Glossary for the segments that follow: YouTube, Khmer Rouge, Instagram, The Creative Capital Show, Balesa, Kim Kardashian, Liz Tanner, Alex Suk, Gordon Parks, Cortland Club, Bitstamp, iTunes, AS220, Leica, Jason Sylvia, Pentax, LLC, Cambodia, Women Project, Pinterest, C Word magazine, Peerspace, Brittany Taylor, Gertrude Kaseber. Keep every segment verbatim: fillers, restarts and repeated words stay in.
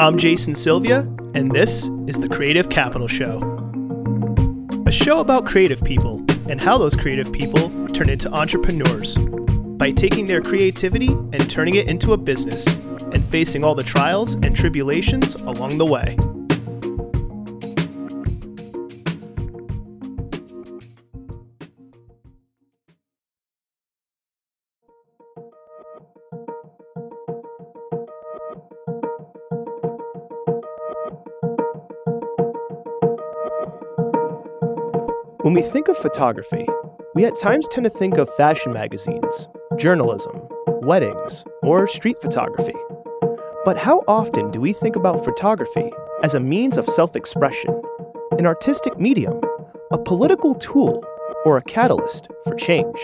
I'm Jason Sylvia, and this is The Creative Capital Show, a show about creative people and how those creative people turn into entrepreneurs by taking their creativity and turning it into a business and facing all the trials and tribulations along the way. When we think of photography, we at times tend to think of fashion magazines, journalism, weddings, or street photography. But how often do we think about photography as a means of self-expression, an artistic medium, a political tool, or a catalyst for change?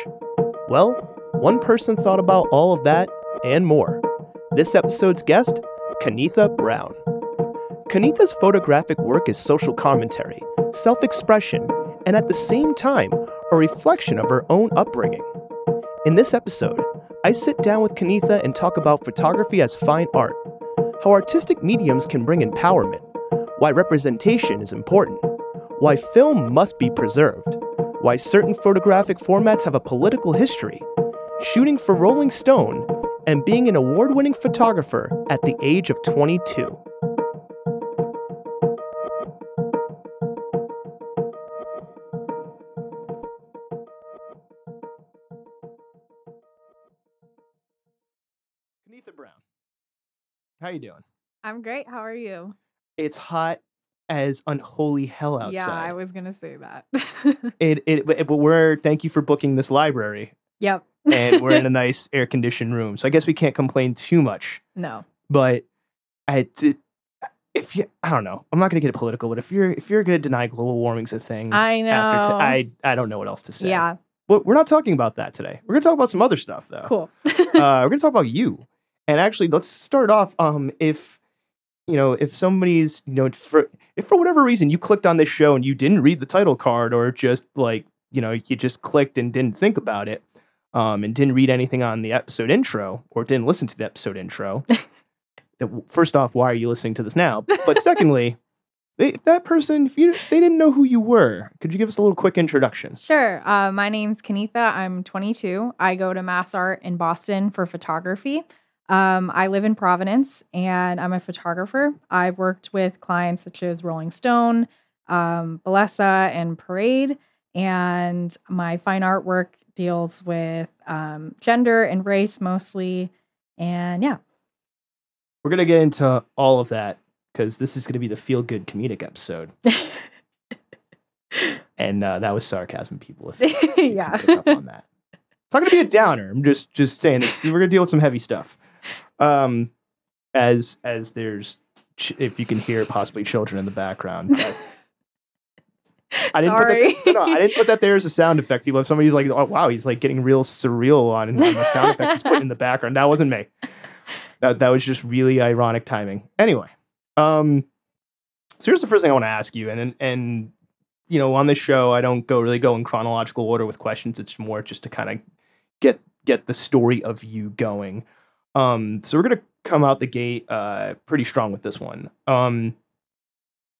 Well, one person thought about all of that and more. This episode's guest, Kannetha Brown. Kannetha's photographic work is social commentary, self-expression, and at the same time, a reflection of her own upbringing. In this episode, I sit down with Kannetha and talk about photography as fine art, how artistic mediums can bring empowerment, why representation is important, why film must be preserved, why certain photographic formats have a political history, shooting for Rolling Stone, and being an award-winning photographer at the age of twenty-two. How you doing? I'm great. How are you? It's hot as unholy hell outside. Yeah, I was gonna say that. it it but we're thank you for booking this library. Yep. And we're in a nice air conditioned room, so I guess we can't complain too much. No. But I did, if you I don't know, I'm not gonna get political, but if you're if you're gonna deny global warming's a thing, I know. After t- I I don't know what else to say. Yeah. But we're not talking about that today. We're gonna talk about some other stuff though. Cool. uh, we're gonna talk about you. And actually, let's start off. Um, if you know, if somebody's, you know, for, if for whatever reason you clicked on this show and you didn't read the title card, or just like, you know, you just clicked and didn't think about it, um, and didn't read anything on the episode intro, or didn't listen to the episode intro. First off, why are you listening to this now? But secondly, they, if that person, if you, if they didn't know who you were, could you give us a little quick introduction? Sure. Uh, my name's Kannetha. I'm twenty-two. I go to MassArt in Boston for photography. Um, I live in Providence, and I'm a photographer. I've worked with clients such as Rolling Stone, um, Balesa, and Parade, and my fine art work deals with um, gender and race mostly, and yeah. We're going to get into all of that, because this is going to be the feel-good comedic episode. and uh, that was sarcasm, people, if, if you yeah. can pick up on that. It's not going to be a downer. I'm just just saying, it's, we're going to deal with some heavy stuff. Um, as as there's, ch- if you can hear possibly children in the background. I, I didn't Sorry. Put that, no, no, I didn't put that there as a sound effect. People, if somebody's like, oh wow, he's like getting real surreal on, and the sound effects is put in the background. That wasn't me. That that was just really ironic timing. Anyway, um, so here's the first thing I want to ask you, and and. and you know, on this show, I don't go really go in chronological order with questions. It's more just to kind of get get the story of you going. Um, so we're going to come out the gate uh, pretty strong with this one. Um,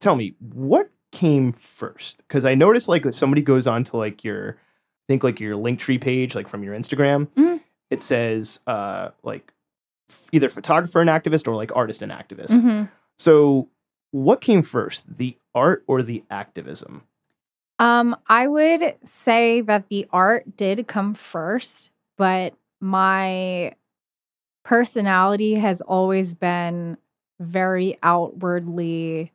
tell me, what came first? Because I noticed, like, if somebody goes on to, like, your, I think, like, your Linktree page, like, from your Instagram, mm-hmm. it says, uh, like, either photographer and activist or, like, artist and activist. Mm-hmm. So what came first, the art or the activism? Um, I would say that the art did come first, but my personality has always been very outwardly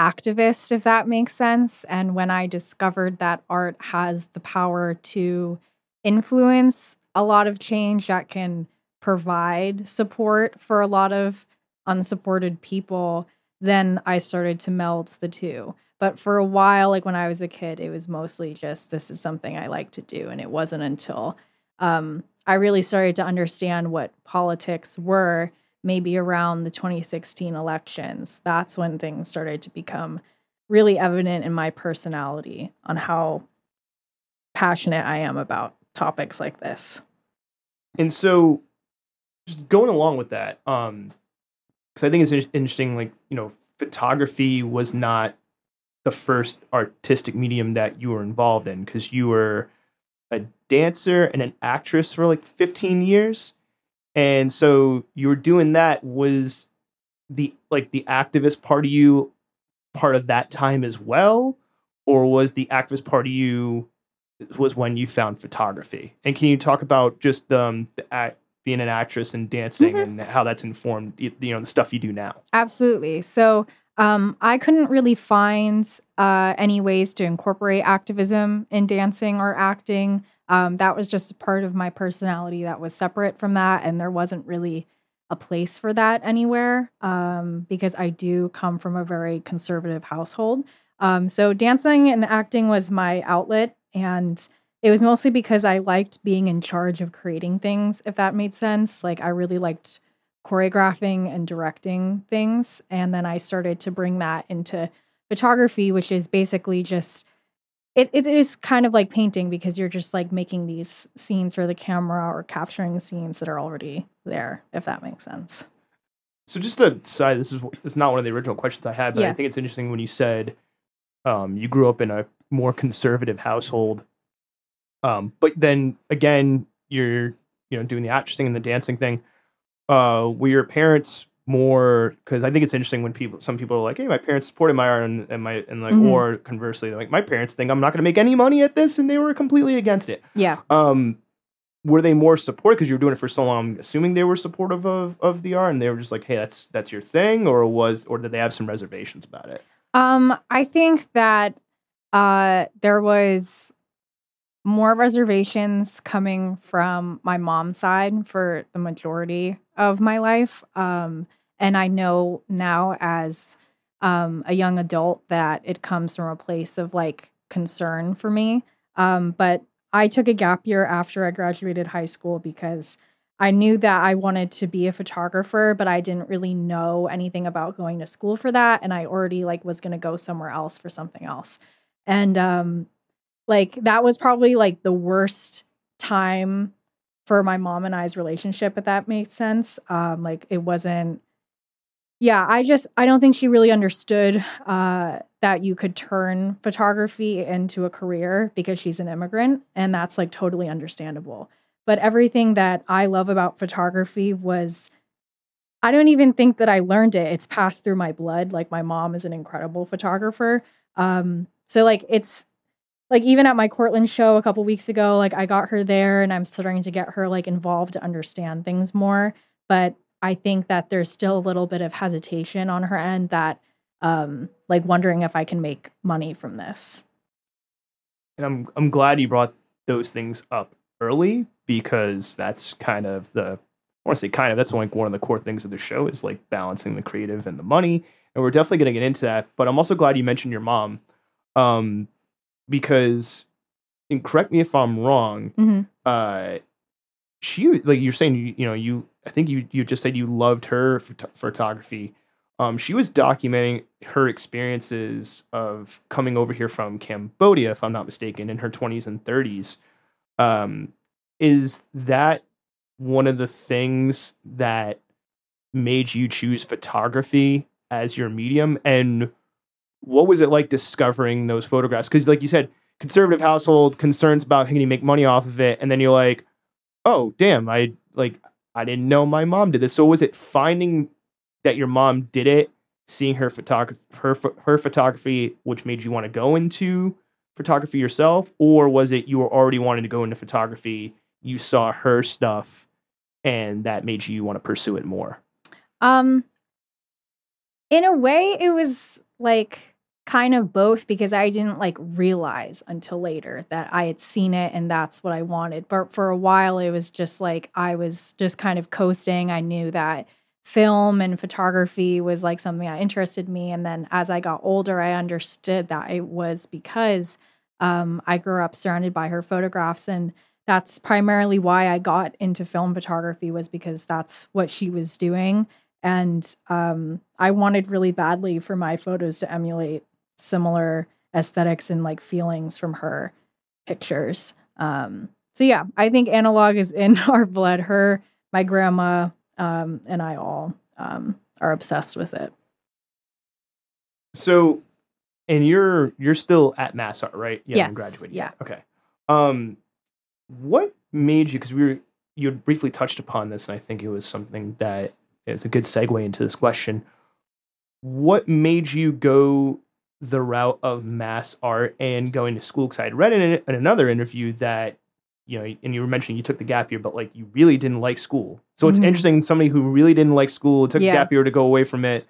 activist, if that makes sense. And when I discovered that art has the power to influence a lot of change that can provide support for a lot of unsupported people, then I started to meld the two. But for a while, like when I was a kid, it was mostly just, this is something I like to do. And it wasn't until um, I really started to understand what politics were, maybe around the twenty sixteen elections. That's when things started to become really evident in my personality on how passionate I am about topics like this. And so just going along with that, um, because I think it's interesting, like, you know, photography was not the first artistic medium that you were involved in, because you were a dancer and an actress for like fifteen years. And so you were doing that. Was the, like, the activist part of you part of that time as well? Or was the activist part of you was when you found photography? And can you talk about just um, the act, being an actress and dancing mm-hmm. and how that's informed, you know, the stuff you do now? Absolutely. So um, I couldn't really find uh, any ways to incorporate activism in dancing or acting. Um, that was just a part of my personality that was separate from that. And there wasn't really a place for that anywhere um, because I do come from a very conservative household. Um, so dancing and acting was my outlet, and it was mostly because I liked being in charge of creating things, if that made sense. Like, I really liked choreographing and directing things, and then I started to bring that into photography, which is basically just, it, it is kind of like painting, because you're just like making these scenes for the camera or capturing scenes that are already there, if that makes sense. So just to decide, this is it's not one of the original questions I had, but yeah. I think it's interesting when you said Um, you grew up in a more conservative household, um, but then again, you're you know doing the actress thing and the dancing thing. Uh, were your parents more? Because I think it's interesting when people, some people are like, "Hey, my parents supported my art," and, and my and like, mm-hmm. or conversely, they're like, "My parents think I'm not going to make any money at this," and they were completely against it. Yeah. Um, were they more supportive because you were doing it for so long? I'm assuming they were supportive of of the art, and they were just like, "Hey, that's that's your thing," or was or did they have some reservations about it? Um, I think that uh, there was more reservations coming from my mom's side for the majority of my life. Um, and I know now as um, a young adult that it comes from a place of, like, concern for me. Um, but I took a gap year after I graduated high school because I knew that I wanted to be a photographer, but I didn't really know anything about going to school for that. And I already like was going to go somewhere else for something else. And um, like that was probably like the worst time for my mom and I's relationship, if that makes sense. Um, like it wasn't. Yeah, I just I don't think she really understood uh, that you could turn photography into a career because she's an immigrant. And that's like totally understandable. But everything that I love about photography was, I don't even think that I learned it. It's passed through my blood. Like, my mom is an incredible photographer. Um, so, like, it's, like, even at my Cortland show a couple weeks ago, like, I got her there and I'm starting to get her, like, involved to understand things more. But I think that there's still a little bit of hesitation on her end that, um, like, wondering if I can make money from this. And I'm I'm glad you brought those things up early, because that's kind of the, I want to say kind of, that's like one of the core things of the show is like balancing the creative and the money. And we're definitely going to get into that. But I'm also glad you mentioned your mom, um, because, and correct me if I'm wrong, mm-hmm. uh, she, like you're saying, you, you know, you, I think you, you just said you loved her phot- photography. Um, she was documenting her experiences of coming over here from Cambodia, if I'm not mistaken, in her twenties and thirties. Um, is that one of the things that made you choose photography as your medium? And what was it like discovering those photographs? Because like you said, conservative household, concerns about how can you make money off of it? And then you're like, oh, damn, I like I didn't know my mom did this. So was it finding that your mom did it, seeing her, photog- her, her photography, which made you want to go into photography yourself, or was it you were already wanting to go into photography, you saw her stuff, and that made you want to pursue it more? Um, in a way, it was like kind of both, because I didn't like realize until later that I had seen it and that's what I wanted. But for a while, it was just like I was just kind of coasting. I knew that film and photography was like something that interested me. And then as I got older, I understood that it was because um, I grew up surrounded by her photographs. And that's primarily why I got into film photography, was because that's what she was doing. And um, I wanted really badly for my photos to emulate similar aesthetics and like feelings from her pictures. Um, So yeah, I think analog is in our blood. Her, my grandma, um, and I all um, are obsessed with it. So, and you're you're still at MassArt, right? You yes. Graduated. Yeah. Okay. Um, what made you? Because we were you had briefly touched upon this, and I think it was something that is a good segue into this question. What made you go the route of MassArt and going to school? Because I had read in, in another interview that, you know, and you were mentioning you took the gap year, but like you really didn't like school. So it's mm-hmm. interesting. Somebody who really didn't like school took yeah. a gap year to go away from it,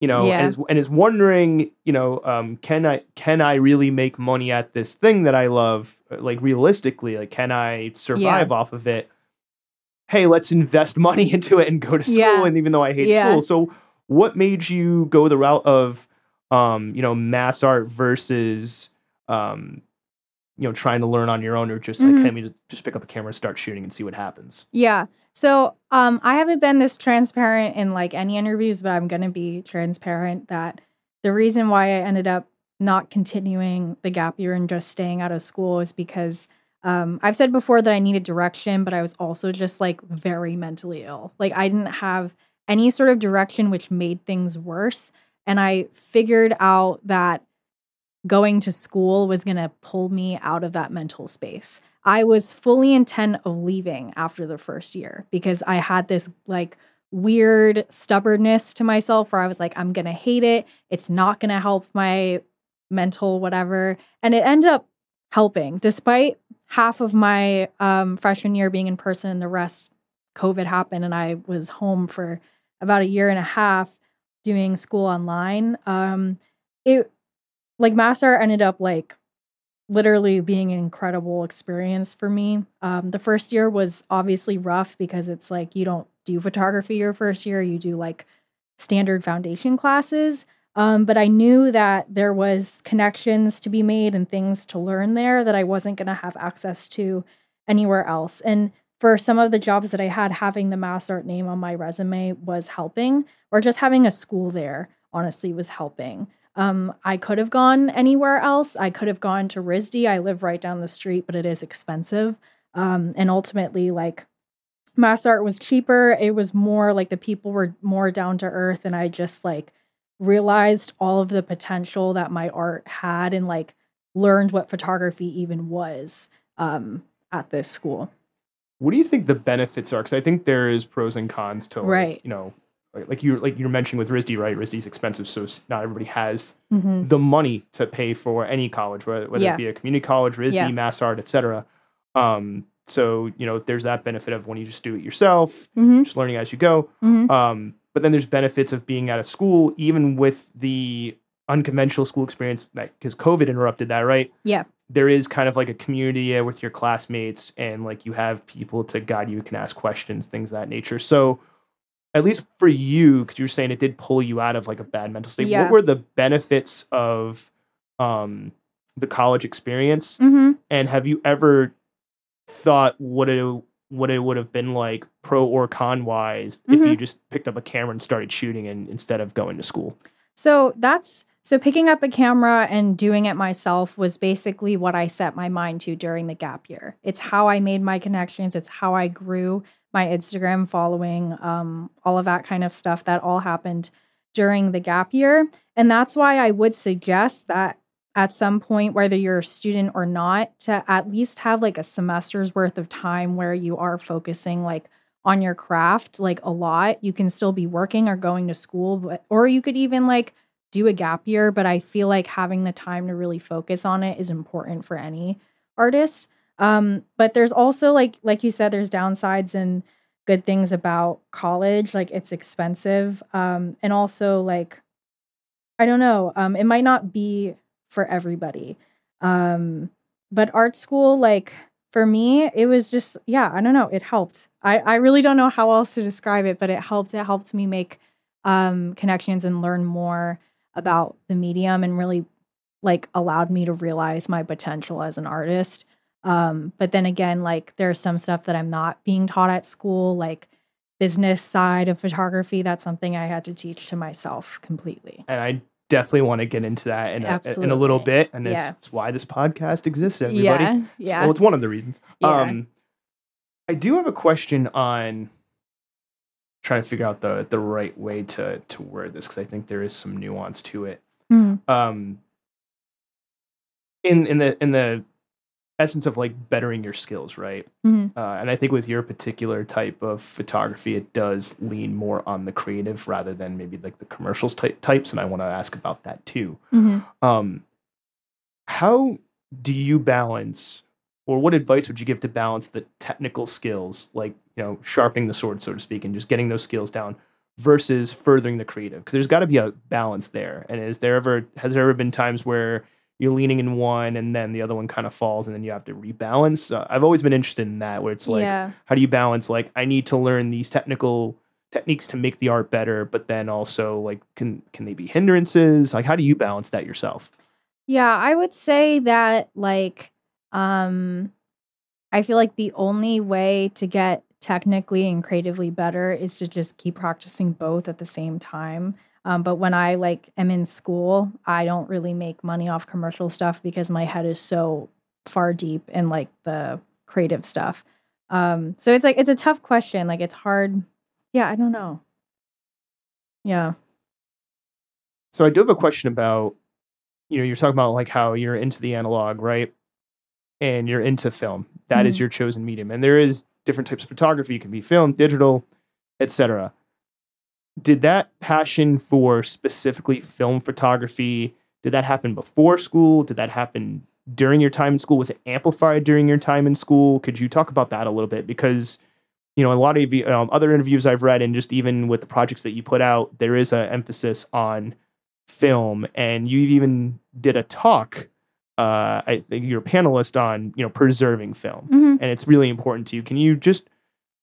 you know, yeah. and, is, and is wondering, you know, um, can I, can I really make money at this thing that I love? Like realistically, like, can I survive yeah. off of it? Hey, let's invest money into it and go to school. Yeah. And even though I hate yeah. school. So what made you go the route of, um, you know, MassArt versus, um, you know, trying to learn on your own, or just like, mm-hmm. hey, me just pick up a camera and start shooting and see what happens? Yeah. So um, I haven't been this transparent in like any interviews, but I'm going to be transparent that the reason why I ended up not continuing the gap year and just staying out of school is because um, I've said before that I needed direction, but I was also just like very mentally ill. Like I didn't have any sort of direction, which made things worse. And I figured out that going to school was going to pull me out of that mental space. I was fully intent of leaving after the first year because I had this like weird stubbornness to myself where I was like, I'm going to hate it. It's not going to help my mental whatever. And it ended up helping despite half of my um, freshman year being in person and the rest COVID happened and I was home for about a year and a half doing school online. Um, it, Like MassArt ended up like literally being an incredible experience for me. Um, the first year was obviously rough because it's like you don't do photography your first year. You do like standard foundation classes. Um, but I knew that there was connections to be made and things to learn there that I wasn't going to have access to anywhere else. And for some of the jobs that I had, having the MassArt name on my resume was helping, or just having a school there, honestly, was helping. Um, I could have gone anywhere else. I could have gone to R I S D. I live right down the street, but it is expensive. Um, and ultimately, like, MassArt was cheaper. It was more like the people were more down to earth. And I just like realized all of the potential that my art had and like learned what photography even was um, at this school. What do you think the benefits are? Because I think there is pros and cons to, like, right. you know, Like you like you're mentioning with R I S D, right? R I S D's expensive, so not everybody has mm-hmm. the money to pay for any college, whether, whether yeah. it be a community college, R I S D, yeah. MassArt, et cetera. Um, so, you know, there's that benefit of when you just do it yourself, mm-hmm. just learning as you go. Mm-hmm. Um, but then there's benefits of being out of school, even with the unconventional school experience, because COVID interrupted that, right? Yeah. There is kind of like a community with your classmates, and like you have people to guide you, you can ask questions, things of that nature. So, at least for you, because you were saying it did pull you out of like a bad mental state. Yeah. What were the benefits of um, the college experience? Mm-hmm. And have you ever thought what it what it would have been like, pro or con wise, mm-hmm. if you just picked up a camera and started shooting and, instead of going to school? So that's so picking up a camera and doing it myself was basically what I set my mind to during the gap year. It's how I made my connections. It's how I grew my Instagram following, um, all of that kind of stuff. That all happened during the gap year. And that's why I would suggest that at some point, whether you're a student or not, to at least have like a semester's worth of time where you are focusing like on your craft, like a lot. You can still be working or going to school, but, or you could even like do a gap year. But I feel like having the time to really focus on it is important for any artist. Um, but there's also like, like you said, there's downsides and good things about college. Like it's expensive. Um, and also like, I don't know, um, it might not be for everybody. Um, but art school, like for me, it was just, yeah, I don't know. It helped. I, I really don't know how else to describe it, but it helped. It helped me make, um, connections and learn more about the medium, and really like allowed me to realize my potential as an artist. Um, but then again, like there's some stuff that I'm not being taught at school, like business side of photography. That's something I had to teach to myself completely. And I definitely want to get into that in a, in a little bit. And it's, yeah. it's why this podcast exists, everybody. Yeah. Yeah. Well, it's one of the reasons. Yeah. Um, I do have a question on trying to figure out the the right way to, to word this, because I think there is some nuance to it. Mm. Um, in in the in the essence of like bettering your skills, right? Mm-hmm. Uh, and I think with your particular type of photography, it does lean more on the creative rather than maybe like the commercials type types. And I want to ask about that too. Mm-hmm. Um, how do you balance, or what advice would you give to balance the technical skills, like, you know, sharpening the sword, so to speak, and just getting those skills down versus furthering the creative? Because there's got to be a balance there. And is there ever, has there ever been times where you're leaning in one and then the other one kind of falls and then you have to rebalance? Uh, I've always been interested in that, where it's like, yeah. how do you balance? Like, I need to learn these technical techniques to make the art better, but then also like, can, can they be hindrances? Like, how do you balance that yourself? Yeah, I would say that like, um, I feel like the only way to get technically and creatively better is to just keep practicing both at the same time. Um, but when I like am in school, I don't really make money off commercial stuff because my head is so far deep in like the creative stuff. Um, so it's like, it's a tough question. Like it's hard. Yeah. I don't know. Yeah. So I do have a question about, you know, you're talking about like how you're into the analog, right? And you're into film. That mm-hmm. is your chosen medium. And there is different types of photography. You can be film, digital, et cetera. Did that passion for specifically film photography, did that happen before school? Did that happen during your time in school? Was it amplified during your time in school? Could you talk about that a little bit? Because, you know, a lot of um, other interviews I've read, and just even with the projects that you put out, there is an emphasis on film. And you even did a talk, uh, I think you're a panelist on, you know, preserving film. Mm-hmm. And it's really important to you. Can you just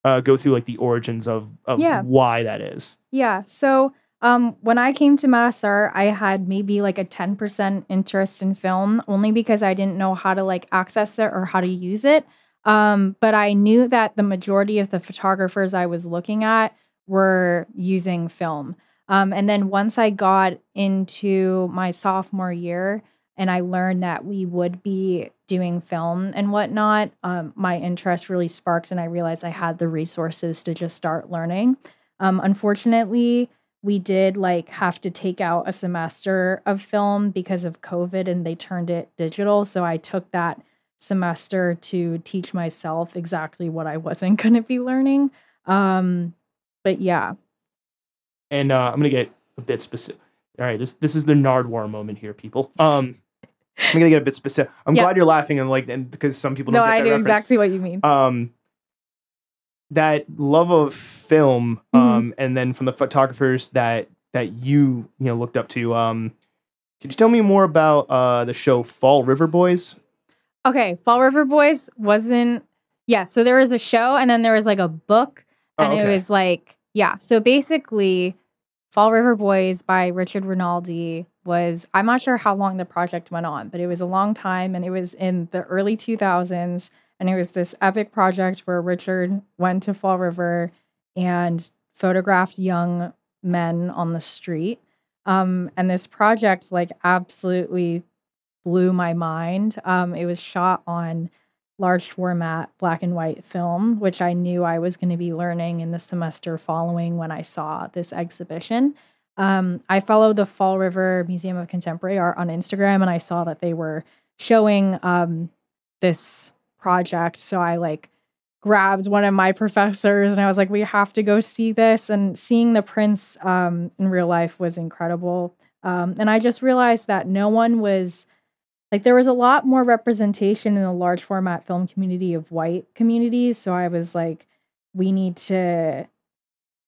Uh, go through like the origins of, of yeah. why that is? Yeah. So um, when I came to MassArt, I had maybe like a ten percent interest in film, only because I didn't know how to like access it or how to use it. Um, but I knew that the majority of the photographers I was looking at were using film. Um, and then once I got into my sophomore year and I learned that we would be doing film and whatnot, um, my interest really sparked, and I realized I had the resources to just start learning. Um, unfortunately, we did like have to take out a semester of film because of COVID, and they turned it digital. So I took that semester to teach myself exactly what I wasn't going to be learning. Um, but yeah. And uh, I'm going to get a bit specific. All right, this this is the Nardwar moment here, people. Um, I'm going to get a bit specific. I'm yep. glad you're laughing, and like, and because some people don't no, get that I know reference. Exactly what you mean. Um, that love of film, mm-hmm. um, and then from the photographers that that you you know looked up to. Um, could you tell me more about uh, the show Fall River Boys? Okay, Fall River Boys wasn't yeah. So there was a show, and then there was like a book, and oh, okay. it was like yeah. So basically, Fall River Boys by Richard Rinaldi was, I'm not sure how long the project went on, but it was a long time, and it was in the early two thousands, and it was this epic project where Richard went to Fall River and photographed young men on the street. Um, and this project like absolutely blew my mind. Um, it was shot on large format black and white film, which I knew I was going to be learning in the semester following when I saw this exhibition. Um, I followed the Fall River Museum of Contemporary Art on Instagram, and I saw that they were showing um, this project. So I like grabbed one of my professors, and I was like, we have to go see this. And seeing the prints um, in real life was incredible. Um, and I just realized that no one was Like there was a lot more representation in the large format film community of white communities. So I was like, we need to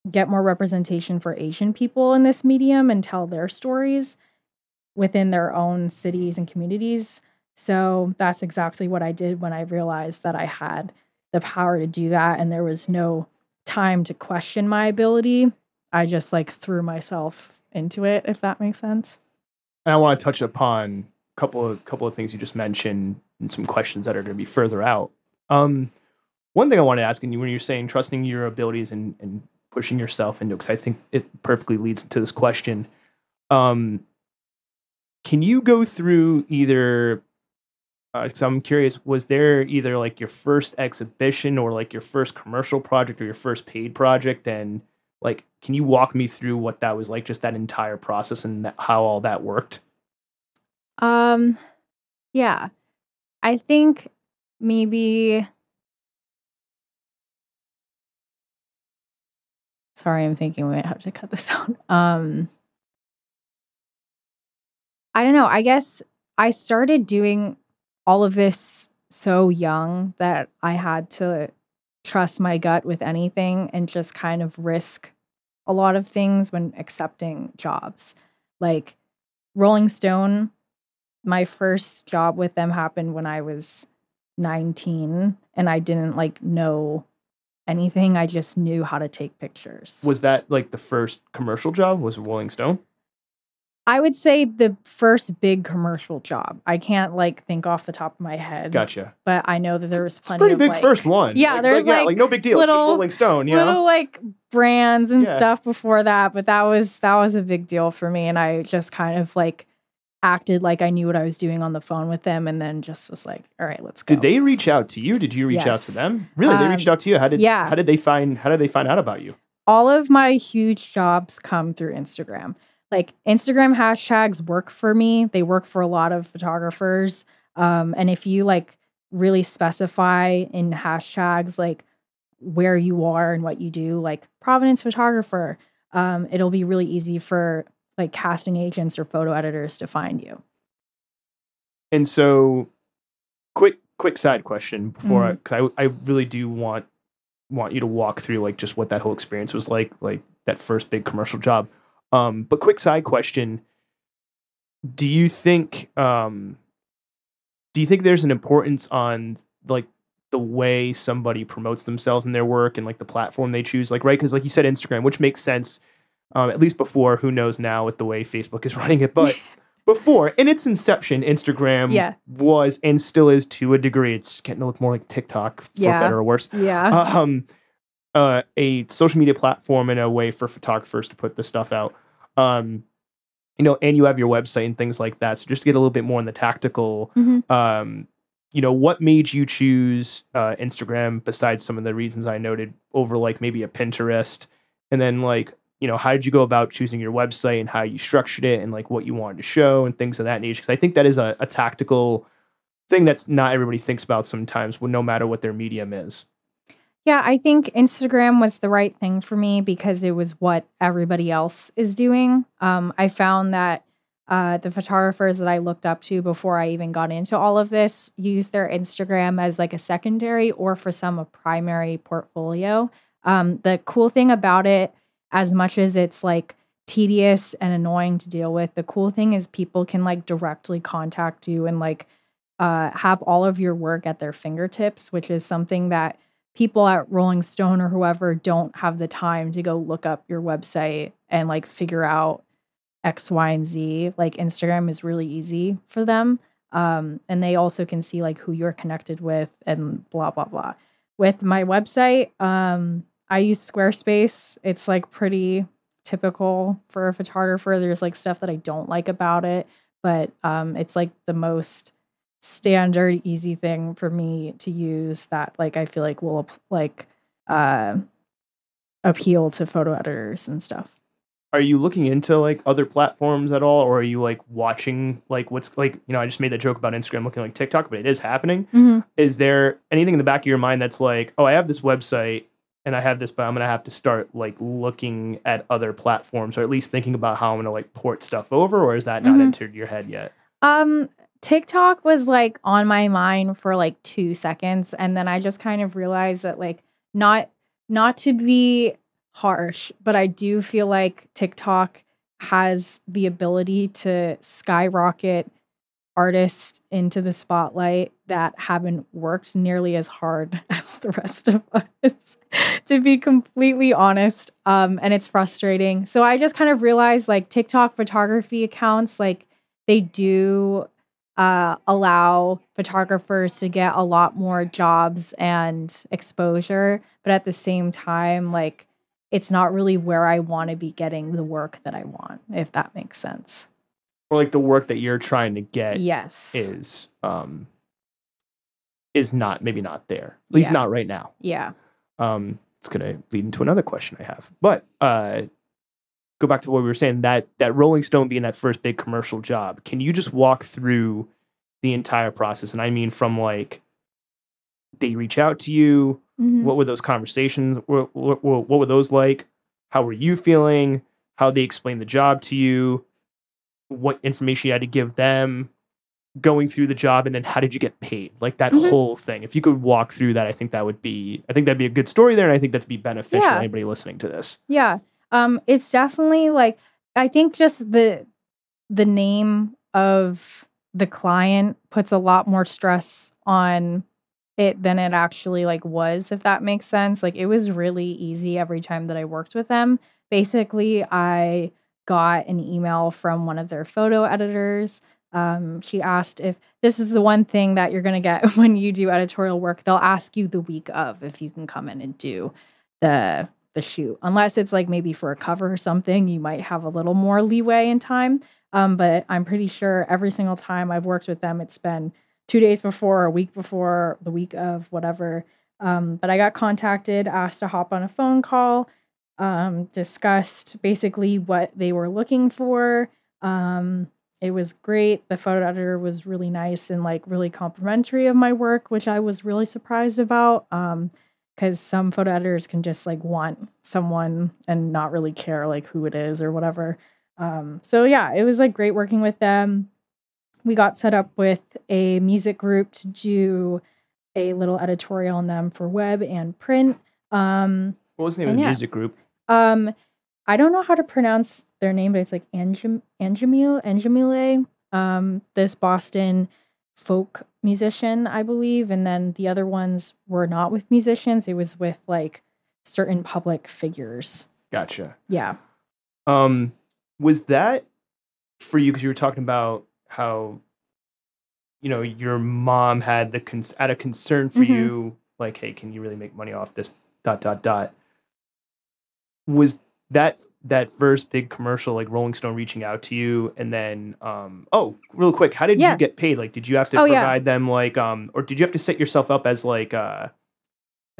get more representation for Asian people in this medium and tell their stories within their own cities and communities. So that's exactly what I did when I realized that I had the power to do that. And there was no time to question my ability. I just like threw myself into it, if that makes sense. And I want to touch upon couple of couple of things you just mentioned and some questions that are going to be further out. Um, one thing I want to ask, and you, when you're saying trusting your abilities and, and pushing yourself into, because I think it perfectly leads to this question. Um, Can you go through either, because uh, I'm curious, was there either like your first exhibition or like your first commercial project or your first paid project? And like, can you walk me through what that was like, just that entire process and that, how all that worked? Um, yeah, I think maybe, sorry, I'm thinking, wait, how to cut this out. Um, I don't know. I guess I started doing all of this so young that I had to trust my gut with anything and just kind of risk a lot of things when accepting jobs. Like Rolling Stone, my first job with them happened when I was nineteen and I didn't like know anything. I just knew how to take pictures. Was that like the first commercial job? Was Rolling Stone? I would say the first big commercial job. I can't like think off the top of my head. Gotcha. But I know that there was plenty of it's a pretty big like, first one. Yeah, like, there's like, yeah, like no big deal. Little, it's just Rolling Stone, you little know? Like brands and yeah. stuff before that, but that was that was a big deal for me, and I just kind of like acted like I knew what I was doing on the phone with them, and then just was like, all right, let's go. Did they reach out to you? Did you reach yes. out to them? Really? They um, reached out to you? How did yeah. how did they find how did they find out about you? All of my huge jobs come through Instagram. Like Instagram hashtags work for me. They work for a lot of photographers. Um, and if you like really specify in hashtags, like where you are and what you do, like Providence photographer, um, it'll be really easy for like casting agents or photo editors to find you. And so quick, quick side question before mm-hmm. I, cause I, I really do want, want you to walk through like just what that whole experience was like, like that first big commercial job. Um, but quick side question, do you think, um, do you think there's an importance on like the way somebody promotes themselves in their work and like the platform they choose? Like, right. Cause like you said, Instagram, which makes sense, um, at least before, who knows now with the way Facebook is running it, but before in its inception, Instagram yeah. was, and still is to a degree. It's getting to look more like TikTok for yeah. better or worse. Yeah. Um, Uh, a social media platform and a way for photographers to put this stuff out. Um, you know, and you have your website and things like that. So just to get a little bit more on the tactical, mm-hmm. um, you know, what made you choose uh, Instagram besides some of the reasons I noted over like maybe a Pinterest? And then like, you know, how did you go about choosing your website and how you structured it and like what you wanted to show and things of that nature? Because I think that is a, a tactical thing that's not everybody thinks about sometimes, no matter what their medium is. Yeah, I think Instagram was the right thing for me because it was what everybody else is doing. Um, I found that uh, the photographers that I looked up to before I even got into all of this use their Instagram as like a secondary or for some a primary portfolio. Um, the cool thing about it, as much as it's like tedious and annoying to deal with, the cool thing is people can like directly contact you and like uh, have all of your work at their fingertips, which is something that people at Rolling Stone or whoever don't have the time to go look up your website and like figure out X, Y, and Z. Like Instagram is really easy for them. Um, and they also can see like who you're connected with and blah, blah, blah. With my website, um, I use Squarespace. It's like pretty typical for a photographer. There's like stuff that I don't like about it, but um, it's like the most standard easy thing for me to use that like I feel like will like uh appeal to photo editors and stuff. Are you looking into like other platforms at all, or are you like watching like what's like, you know, I just made that joke about Instagram looking like TikTok, but it is happening. Mm-hmm. Is there anything in the back of your mind that's like, oh, I have this website and I have this, but I'm gonna have to start like looking at other platforms, or at least thinking about how I'm gonna like port stuff over, or is that not mm-hmm. entered your head yet? Um TikTok was like on my mind for like two seconds. And then I just kind of realized that like not not to be harsh, but I do feel like TikTok has the ability to skyrocket artists into the spotlight that haven't worked nearly as hard as the rest of us, to be completely honest. Um, and it's frustrating. So I just kind of realized like TikTok photography accounts, like they do Uh, allow photographers to get a lot more jobs and exposure. But at the same time, like it's not really where I want to be getting the work that I want, if that makes sense. or like the work that you're trying to get yes. is um is not maybe not there. At least yeah. not right now. Yeah. Um it's gonna lead into another question I have. But uh go back to what we were saying, that that Rolling Stone being that first big commercial job, can you just walk through the entire process? And I mean from like they reach out to you, mm-hmm. what were those conversations? What, what, what were those like? How were you feeling? How they explained the job to you? What information you had to give them going through the job, and then how did you get paid? Like that mm-hmm. whole thing. If you could walk through that, I think that would be, I think that'd be a good story there. And I think that'd be beneficial yeah. to anybody listening to this. Yeah. Um, it's definitely like, I think just the, the name of the client puts a lot more stress on it than it actually like was, if that makes sense. Like it was really easy every time that I worked with them. Basically, I got an email from one of their photo editors. Um, she asked if this is the one thing that you're going to get when you do editorial work. They'll ask you the week of if you can come in and do the the shoot. Unless it's like maybe for a cover or something, you might have a little more leeway in time. Um, but I'm pretty sure every single time I've worked with them, it's been two days before, a week before, the week of, whatever. Um, but I got contacted, asked to hop on a phone call, um, discussed basically what they were looking for. Um, it was great. The photo editor was really nice and like really complimentary of my work, which I was really surprised about. Um, because some photo editors can just like want someone and not really care like who it is or whatever. Um, so yeah, it was like great working with them. We got set up with a music group to do a little editorial on them for web and print. Um, what was the name of the yeah. music group? Um, I don't know how to pronounce their name, but it's like Anjum Anjumil Anjumile. Um, this Boston folk musician, I believe, and then the other ones were not with musicians. It was with like certain public figures. Gotcha. Yeah. Um, was that for you? Because you were talking about how, you know, your mom had the con- had a concern for mm-hmm. you, like, hey, can you really make money off this dot, dot, dot? Was that that first big commercial, like Rolling Stone reaching out to you? And then, um, oh, real quick, how did yeah. you get paid? Like, did you have to oh, provide yeah. them like, um, or did you have to set yourself up as like, uh,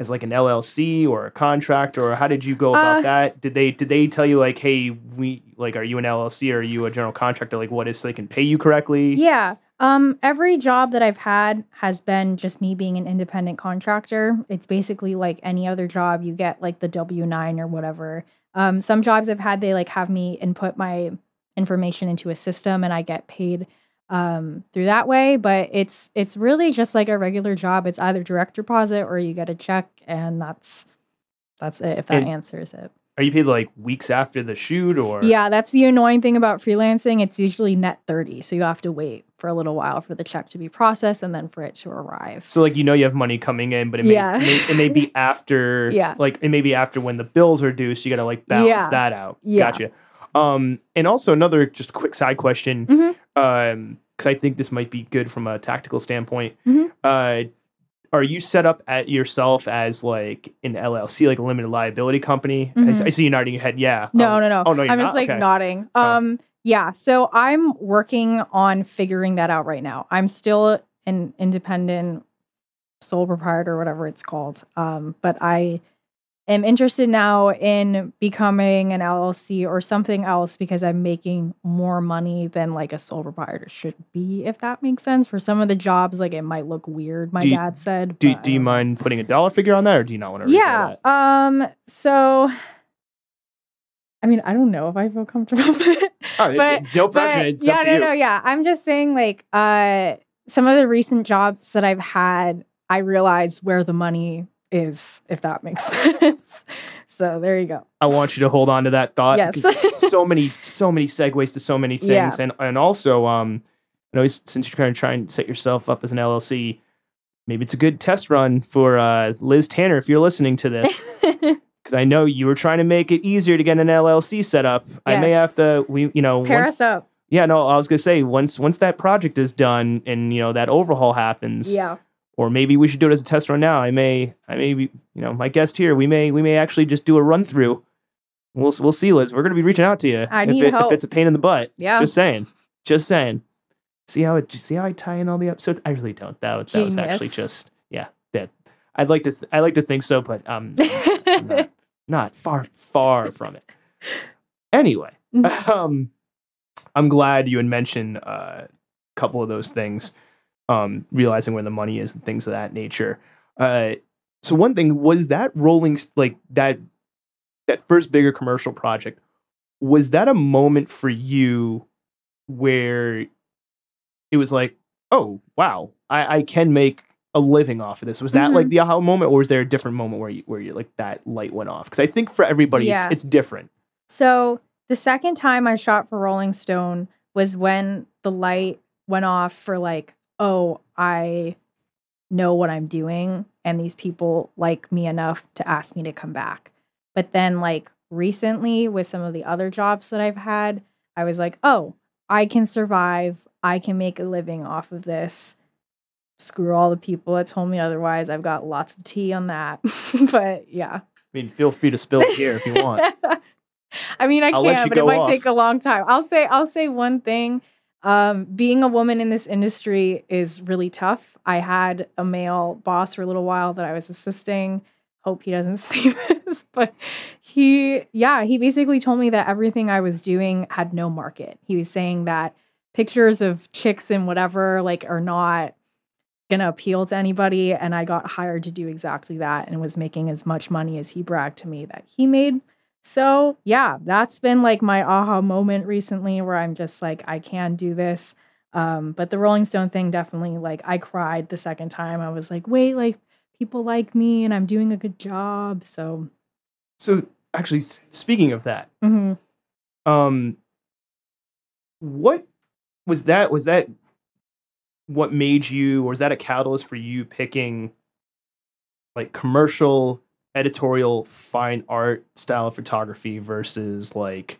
as like an L L C or a contract, or how did you go about uh, that? Did they did they tell you like, hey, we like, are you an L L C or are you a general contractor? Like, what is so they can pay you correctly? Yeah. Um. Every job that I've had has been just me being an independent contractor. It's basically like any other job. You get like the W nine or whatever. Um. Some jobs I've had, they like have me input my information into a system and I get paid Um, through that way, but it's it's really just like a regular job. It's either direct deposit or you get a check, and that's that's it. If that and answers it, are you paid like weeks after the shoot, or yeah? That's the annoying thing about freelancing. It's usually net thirty, so you have to wait for a little while for the check to be processed and then for it to arrive. So like you know you have money coming in, but it may yeah. it, may, it may be after yeah. like it may be after when the bills are due, so you got to like balance yeah. that out. Yeah. Gotcha. Um, and also another just quick side question, mm-hmm. um, because I think this might be good from a tactical standpoint. Mm-hmm. Uh, are you set up at yourself as like an L L C, like a limited liability company? Mm-hmm. I, I see you nodding your head. Yeah. No, um, no, no. Oh, no, you're I'm not? just like okay. nodding. Um, oh. yeah. So I'm working on figuring that out right now. I'm still an independent sole proprietor, whatever it's called. Um, but I. I'm interested now in becoming an L L C or something else because I'm making more money than like a sole proprietor should be, if that makes sense. For some of the jobs, like it might look weird. My you, dad said. Do but, do you mind putting a dollar figure on that, or do you not want to? Yeah. Um. So, I mean, I don't know if I feel comfortable. Oh, but no pressure. It's yeah. Up to no. You. No. Yeah. I'm just saying, like, uh, some of the recent jobs that I've had, I realized where the money is, if that makes sense. So there you go. I want you to hold on to that thought. Yes. so many, so many segues to so many things. Yeah. And and also, um, I know since you're trying to try and set yourself up as an L L C, maybe it's a good test run for uh, Liz Tanner, if you're listening to this. Because I know you were trying to make it easier to get an L L C set up. Yes. I may have to, we, you know. Pair once, us up. Yeah, no, I was going to say, once once that project is done and, you know, that overhaul happens. Yeah. Or maybe we should do it as a test run now. I may, I may be, you know, my guest here. We may, we may actually just do a run through. We'll, we'll see, Liz. We're going to be reaching out to you. I if, need it, hope. if it's a pain in the butt. Yeah. Just saying. Just saying. See how it, see how I tie in all the episodes? I really don't. That, that was actually just, yeah. That I'd like to, th- I like to think so, but um, I'm not, not far, far from it. Anyway, um, I'm glad you had mentioned uh, a couple of those things, um, realizing where the money is and things of that nature. Uh, so one thing was that rolling, like that, that first bigger commercial project. Was that a moment for you where it was like, oh, wow, I, I can make a living off of this? Was that mm-hmm. like the aha moment, or was there a different moment where you, where you like that light went off? Because I think for everybody, yeah. it's, it's different. So the second time I shot for Rolling Stone was when the light went off for like, oh, I know what I'm doing and these people like me enough to ask me to come back. But then like recently with some of the other jobs that I've had, I was like, oh, I can survive. I can make a living off of this. Screw all the people that told me otherwise. I've got lots of tea on that. But yeah. I mean, feel free to spill it here if you want. I mean, I I'll can, but it might off. take a long time. I'll say, I'll say one thing. Um, being a woman in this industry is really tough. I had a male boss for a little while that I was assisting. Hope he doesn't see this, but he, yeah, he basically told me that everything I was doing had no market. He was saying that pictures of chicks and whatever, like, are not going to appeal to anybody. And I got hired to do exactly that and was making as much money as he bragged to me that he made. So yeah, that's been like my aha moment recently where I'm just like, I can do this. Um, but the Rolling Stone thing, definitely, like, I cried the second time. I was like, wait, like, people like me and I'm doing a good job. So, so actually speaking of that, mm-hmm. um, what was that? Was that what made you, or was that a catalyst for you picking like commercial, editorial, fine art style of photography versus like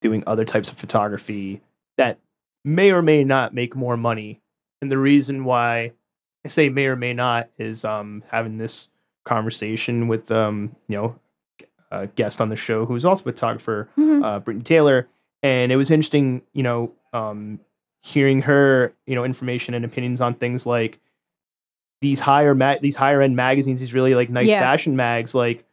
doing other types of photography that may or may not make more money? And the reason why I say may or may not is um, having this conversation with, um, you know, a guest on the show who's also a photographer, mm-hmm. uh, Brittany Taylor. And it was interesting, you know, um, hearing her, you know, information and opinions on things like these higher ma- these higher end magazines, these really like nice yeah. fashion mags, like,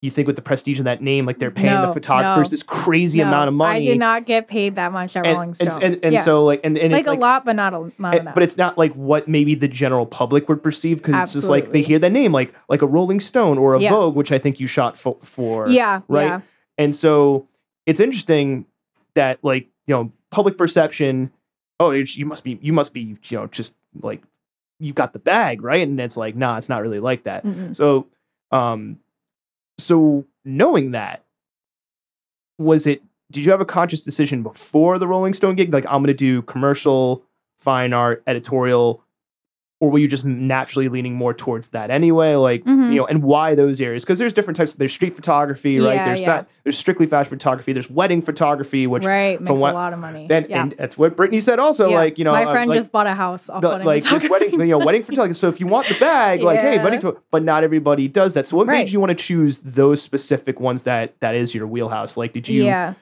you think with the prestige of that name, like they're paying no, the photographers no, this crazy no. amount of money. I did not get paid that much at and, Rolling Stone. And, and, and yeah. so like, and, and like it's a like a lot, but not a not enough. But it's not like what maybe the general public would perceive, because it's just like they hear that name, like like a Rolling Stone or a yeah. Vogue, which I think you shot for. for yeah, right. Yeah. And so it's interesting that, like, you know, public perception. Oh, you must be you must be you know just like you got the bag, right? And it's like, nah, it's not really like that. Mm-mm. So. um So knowing that, was it, did you have a conscious decision before the Rolling Stone gig? Like, I'm going to do commercial, fine art, editorial, or were you just naturally leaning more towards that anyway? Like, mm-hmm. you know, and why those areas? Because there's different types. There's street photography, right? Yeah, there's yeah. that. There's strictly fashion photography. There's wedding photography, which right, makes what, a lot of money. Then, yeah. And that's what Brittany said also. Yeah. Like, you know, my friend uh, like, just bought a house off the, wedding like, photography. Wedding, you know, wedding photography. So if you want the bag, like, yeah. hey, wedding photography. But not everybody does that. So what right. made you want to choose those specific ones that that is your wheelhouse? Like, did you yeah.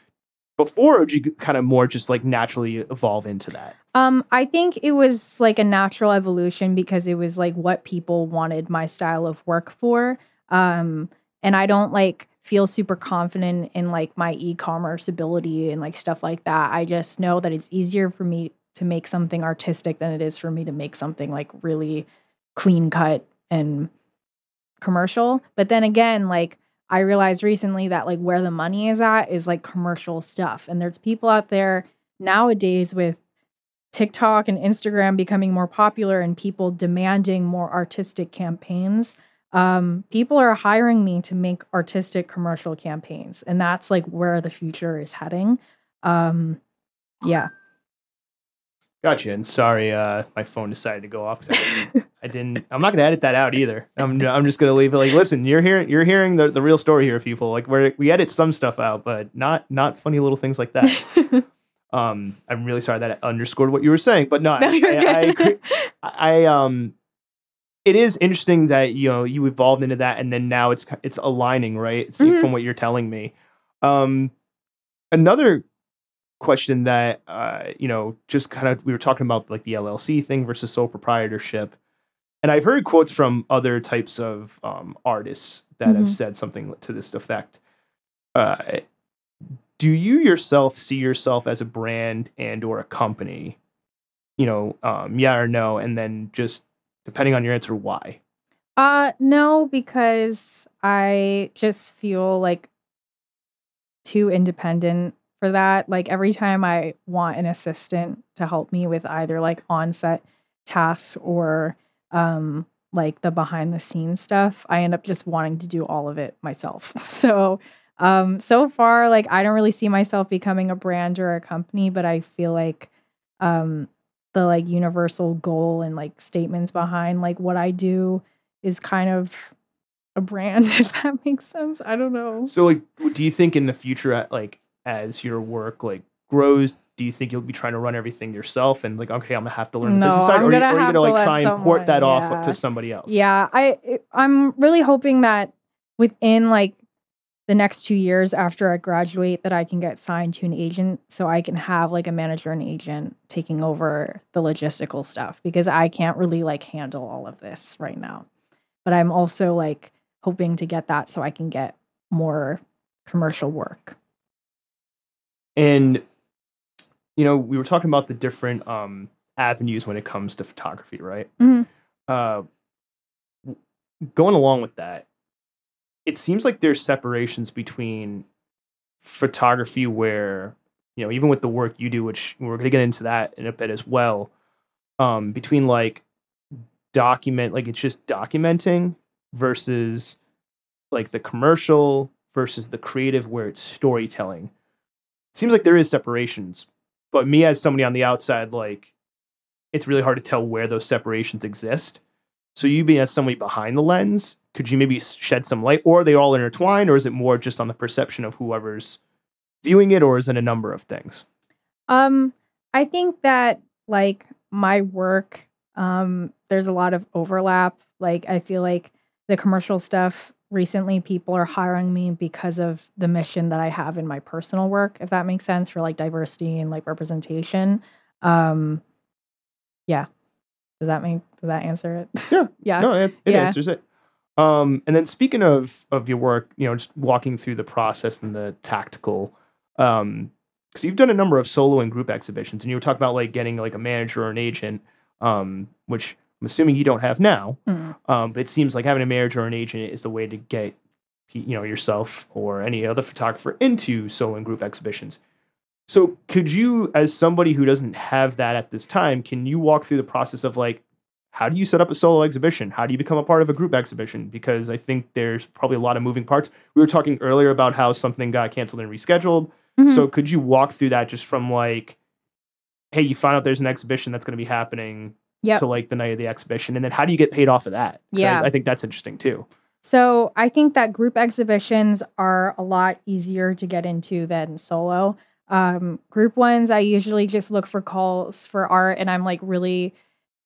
before, or did you kind of more just like naturally evolve into that? Um, I think it was like a natural evolution because it was like what people wanted my style of work for. Um, and I don't like feel super confident in like my e-commerce ability and like stuff like that. I just know that it's easier for me to make something artistic than it is for me to make something like really clean cut and commercial. But then again, like I realized recently that like where the money is at is like commercial stuff. And there's people out there nowadays with TikTok and Instagram becoming more popular and people demanding more artistic campaigns. Um, people are hiring me to make artistic commercial campaigns, and that's like where the future is heading. Um, yeah. Gotcha. And sorry, uh, my phone decided to go off. Cause I, didn't, I didn't, I'm not going to edit that out either. I'm I'm just going to leave it like, listen, you're hearing, you're hearing the, the real story here, people. Like where we edit some stuff out, but not, not funny little things like that. Um, I'm really sorry that I underscored what you were saying, but no, I, I, I, I, um, it is interesting that, you know, you evolved into that and then now it's, it's aligning, right? It's mm-hmm. from what you're telling me. Um, another question that, uh, you know, just kind of, we were talking about like the L L C thing versus sole proprietorship. And I've heard quotes from other types of um, artists that mm-hmm. have said something to this effect. Uh, do you yourself see yourself as a brand and or a company? You know, um, yeah or no? And then just depending on your answer, why? Uh, no, because I just feel like too independent for that. Like every time I want an assistant to help me with either like on-set tasks or um, like the behind the scenes stuff, I end up just wanting to do all of it myself. So, um, so far, like I don't really see myself becoming a brand or a company, but I feel like, um, the like universal goal and like statements behind like what I do is kind of a brand, if that makes sense. I don't know. So like, do you think in the future, like as your work like grows, do you think you'll be trying to run everything yourself and like, okay, I'm gonna have to learn the no, business side, or, or you're gonna like try someone, and port that yeah. off to somebody else? Yeah, I I'm really hoping that within like the next two years after I graduate that I can get signed to an agent, so I can have like a manager and agent taking over the logistical stuff, because I can't really like handle all of this right now. But I'm also like hoping to get that so I can get more commercial work. And, you know, we were talking about the different um, avenues when it comes to photography, right? Mm-hmm. Uh, going along with that, it seems like there's separations between photography where, you know, even with the work you do, which we're going to get into that in a bit as well, um, between like document, like it's just documenting versus like the commercial versus the creative where it's storytelling. It seems like there is separations, but me as somebody on the outside, like it's really hard to tell where those separations exist. So you being as somebody behind the lens, could you maybe shed some light, or are they all intertwined, or is it more just on the perception of whoever's viewing it, or is it a number of things? Um, I think that like my work, um, there's a lot of overlap. Like I feel like the commercial stuff recently, people are hiring me because of the mission that I have in my personal work, if that makes sense, for like diversity and like representation. Um, yeah. Does that mean, does that answer it? Yeah. yeah. No, it's, it yeah. answers it. Um, and then speaking of, of your work, you know, just walking through the process and the tactical, um, cause you've done a number of solo and group exhibitions, and you were talking about like getting like a manager or an agent, um, which I'm assuming you don't have now. Mm. Um, but it seems like having a manager or an agent is the way to get, you know, yourself or any other photographer into solo and group exhibitions. So could you, as somebody who doesn't have that at this time, can you walk through the process of like, how do you set up a solo exhibition? How do you become a part of a group exhibition? Because I think there's probably a lot of moving parts. We were talking earlier about how something got canceled and rescheduled. Mm-hmm. So could you walk through that just from like, hey, you find out there's an exhibition that's going to be happening yep. to like the night of the exhibition. And then how do you get paid off of that? Yeah. I, I think that's interesting too. So I think that group exhibitions are a lot easier to get into than solo. Um, group ones, I usually just look for calls for art, and I'm like really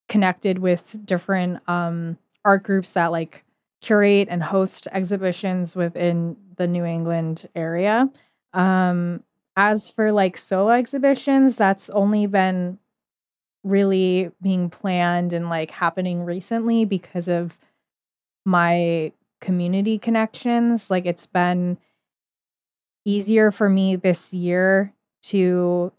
connected with different um, art groups that like curate and host exhibitions within the New England area. Um, as for like solo exhibitions, that's only been really being planned and like happening recently because of my community connections. Like it's been easier for me this year to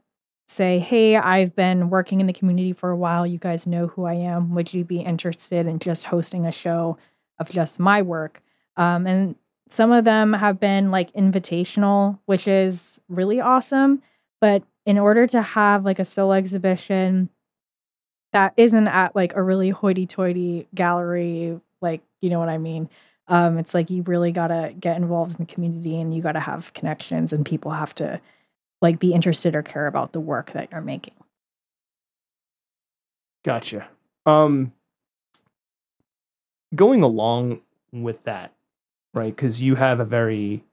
say, hey, I've been working in the community for a while. You guys know who I am. Would you be interested in just hosting a show of just my work? Um, and some of them have been like invitational, which is really awesome. But in order to have like a solo exhibition that isn't at like a really hoity-toity gallery, like, you know what I mean? Um, it's like you really got to get involved in the community, and you got to have connections, and people have to like be interested or care about the work that you're making. Gotcha. Um, going along with that, right? Because you have a very,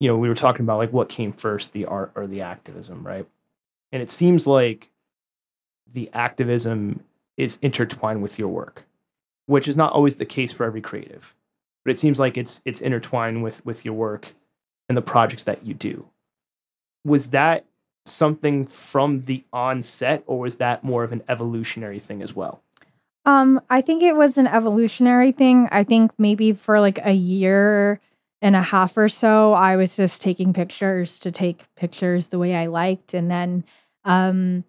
you know, we were talking about like what came first, the art or the activism, right? And it seems like the activism is intertwined with your work, which is not always the case for every creative, but it seems like it's, it's intertwined with, with your work and the projects that you do. was that something from the onset, or was that more of an evolutionary thing as well? Um, I think it was an evolutionary thing. I think maybe for like a year and a half or so, I was just taking pictures to take pictures the way I liked. And then um,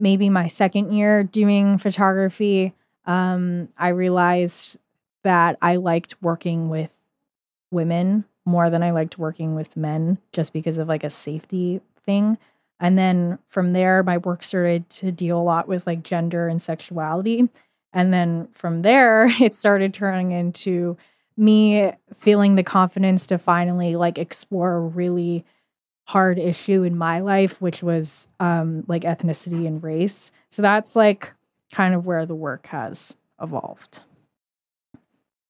maybe my second year doing photography, um, I realized that I liked working with women more than I liked working with men, just because of like a safety thing. And then from there, my work started to deal a lot with like gender and sexuality. And then from there, it started turning into me feeling the confidence to finally like explore a really hard issue in my life, which was um, like ethnicity and race. So that's like kind of where the work has evolved.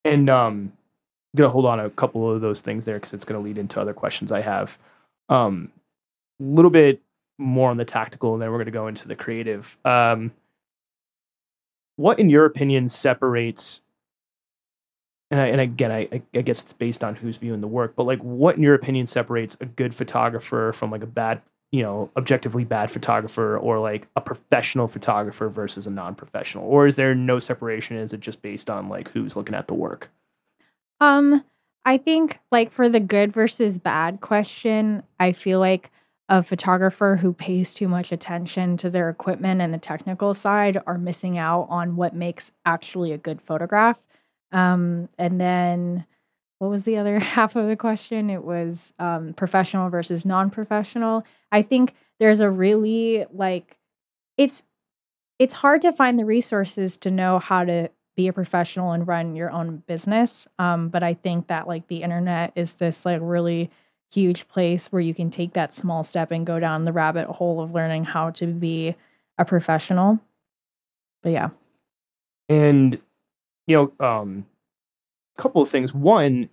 And um, I'm going to hold on a couple of those things there because it's going to lead into other questions I have. Um, a little bit more on the tactical, and then we're going to go into the creative. Um, what, in your opinion, separates, and, I, and again, I, I guess it's based on who's viewing the work, but like what, in your opinion, separates a good photographer from like a bad, you know, objectively bad photographer, or like a professional photographer versus a non-professional? Or is there no separation? Is it just based on like who's looking at the work? Um, I think like for the good versus bad question, I feel like a photographer who pays too much attention to their equipment and the technical side are missing out on what makes actually a good photograph. Um, and then what was the other half of the question? It was um, professional versus non-professional. I think there's a really like, it's, it's hard to find the resources to know how to be a professional and run your own business. Um, but I think that like the internet is this like really huge place where you can take that small step and go down the rabbit hole of learning how to be a professional. But yeah. And, you know, um, a couple of things. One,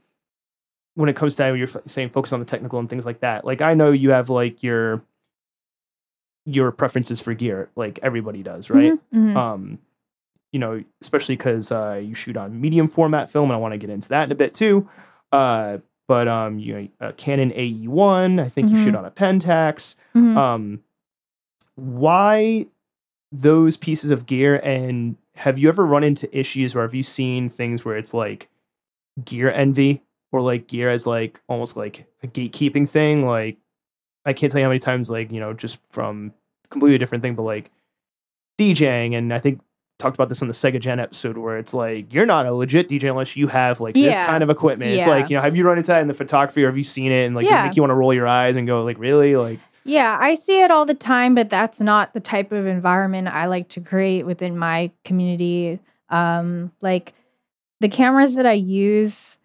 when it comes to that, you're saying focus on the technical and things like that. Like, I know you have like your, your preferences for gear, like everybody does. Right. Mm-hmm, mm-hmm. Um, you know, especially cause, uh, you shoot on medium format film, and I want to get into that in a bit too. Uh, But um, you know, a Canon A E one, I think mm-hmm. you shoot on a Pentax. Mm-hmm. Um, why those pieces of gear? And have you ever run into issues, or have you seen things where it's like gear envy, or like gear as like almost like a gatekeeping thing? Like, I can't tell you how many times, like, you know, just from completely different thing, but like DJing, and I think talked about this on the Sega Gen episode, where it's like, you're not a legit D J unless you have like yeah. this kind of equipment. Yeah. It's like, you know, have you run into that in the photography, or have you seen it? And like, yeah. does it make you want to roll your eyes and go like, really? Like, yeah, I see it all the time, but that's not the type of environment I like to create within my community. Um, like the cameras that I use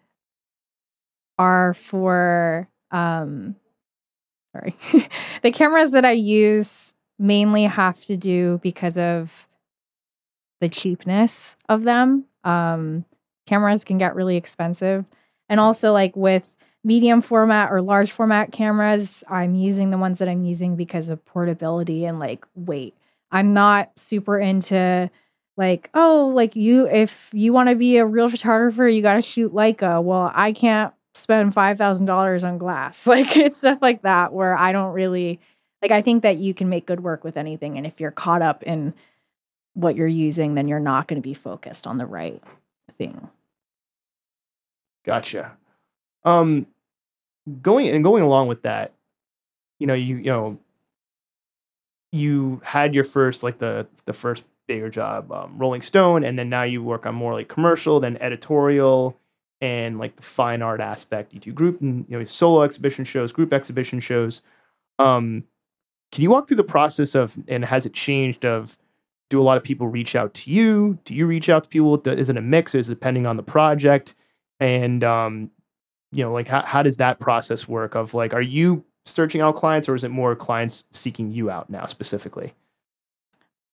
are for, um, sorry, the cameras that I use mainly have to do because of the cheapness of them. Um, cameras can get really expensive. And also like with medium format or large format cameras, I'm using the ones that I'm using because of portability and like weight. I'm not super into like, oh, like you, if you want to be a real photographer, you got to shoot Leica. Well, I can't spend five thousand dollars on glass. Like it's stuff like that where I don't really, like I think that you can make good work with anything. And if you're caught up in what you're using, then you're not going to be focused on the right thing. Gotcha. Um, going and going along with that, you know, you, you know, you had your first, like the, the first bigger job, um, Rolling Stone. And then now you work on more like commercial, then editorial, and like the fine art aspect. You do group and, you know, solo exhibition shows, group exhibition shows. Um, can you walk through the process of, and has it changed of, do a lot of people reach out to you? Do you reach out to people? Is it a mix? Is it depending on the project? And, um, you know, like how, how does that process work of like, are you searching out clients, or is it more clients seeking you out now specifically?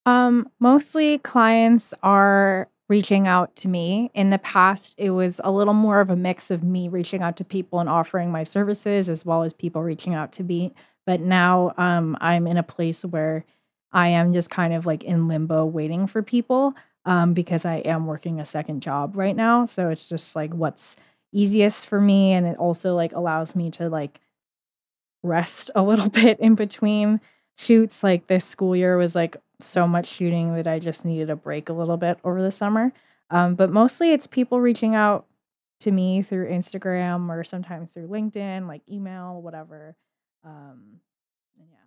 Um, mostly clients are reaching out to me. In the past, it was a little more of a mix of me reaching out to people and offering my services, as well as people reaching out to me. But now um, I'm in a place where I am just kind of like in limbo waiting for people um, because I am working a second job right now. So it's just like what's easiest for me. And it also like allows me to like rest a little bit in between shoots. Like this school year was like so much shooting that I just needed a break a little bit over the summer. Um, but mostly it's people reaching out to me through Instagram or sometimes through LinkedIn, like email, whatever. Um, yeah.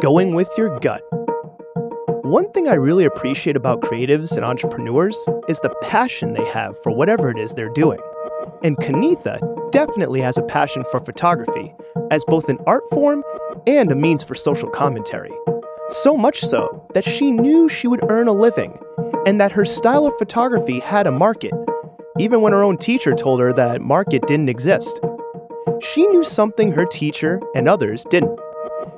Going with your gut. One thing I really appreciate about creatives and entrepreneurs is the passion they have for whatever it is they're doing. And Kannetha definitely has a passion for photography as both an art form and a means for social commentary. So much so that she knew she would earn a living and that her style of photography had a market, even when her own teacher told her that market didn't exist. She knew something her teacher and others didn't.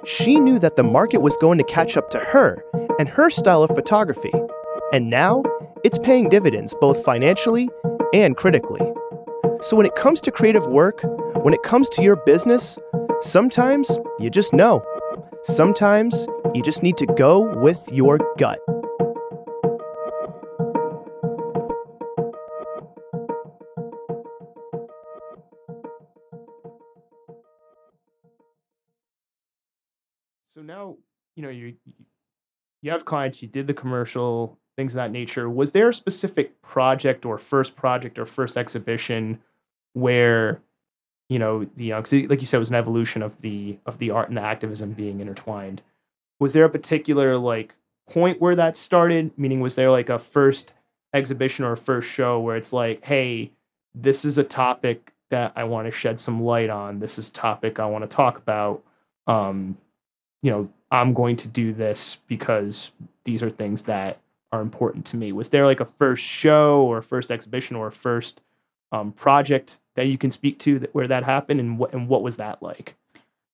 She knew that the market was going to catch up to her and her style of photography, and now it's paying dividends both financially and critically. So when it comes to creative work, when it comes to your business, sometimes you just know. Sometimes you just need to go with your gut. So now, you know, you you have clients, you did the commercial, things of that nature. Was there a specific project or first project or first exhibition where, you know, the uh, 'cause like you said, it was an evolution of the of the art and the activism being intertwined. Was there a particular like point where that started? Meaning, was there like a first exhibition or a first show where it's like, hey, this is a topic that I want to shed some light on. This is a topic I want to talk about. Um, you know, I'm going to do this because these are things that are important to me. Was there like a first show or a first exhibition or a first um, project that you can speak to that, where that happened, and what and what was that like?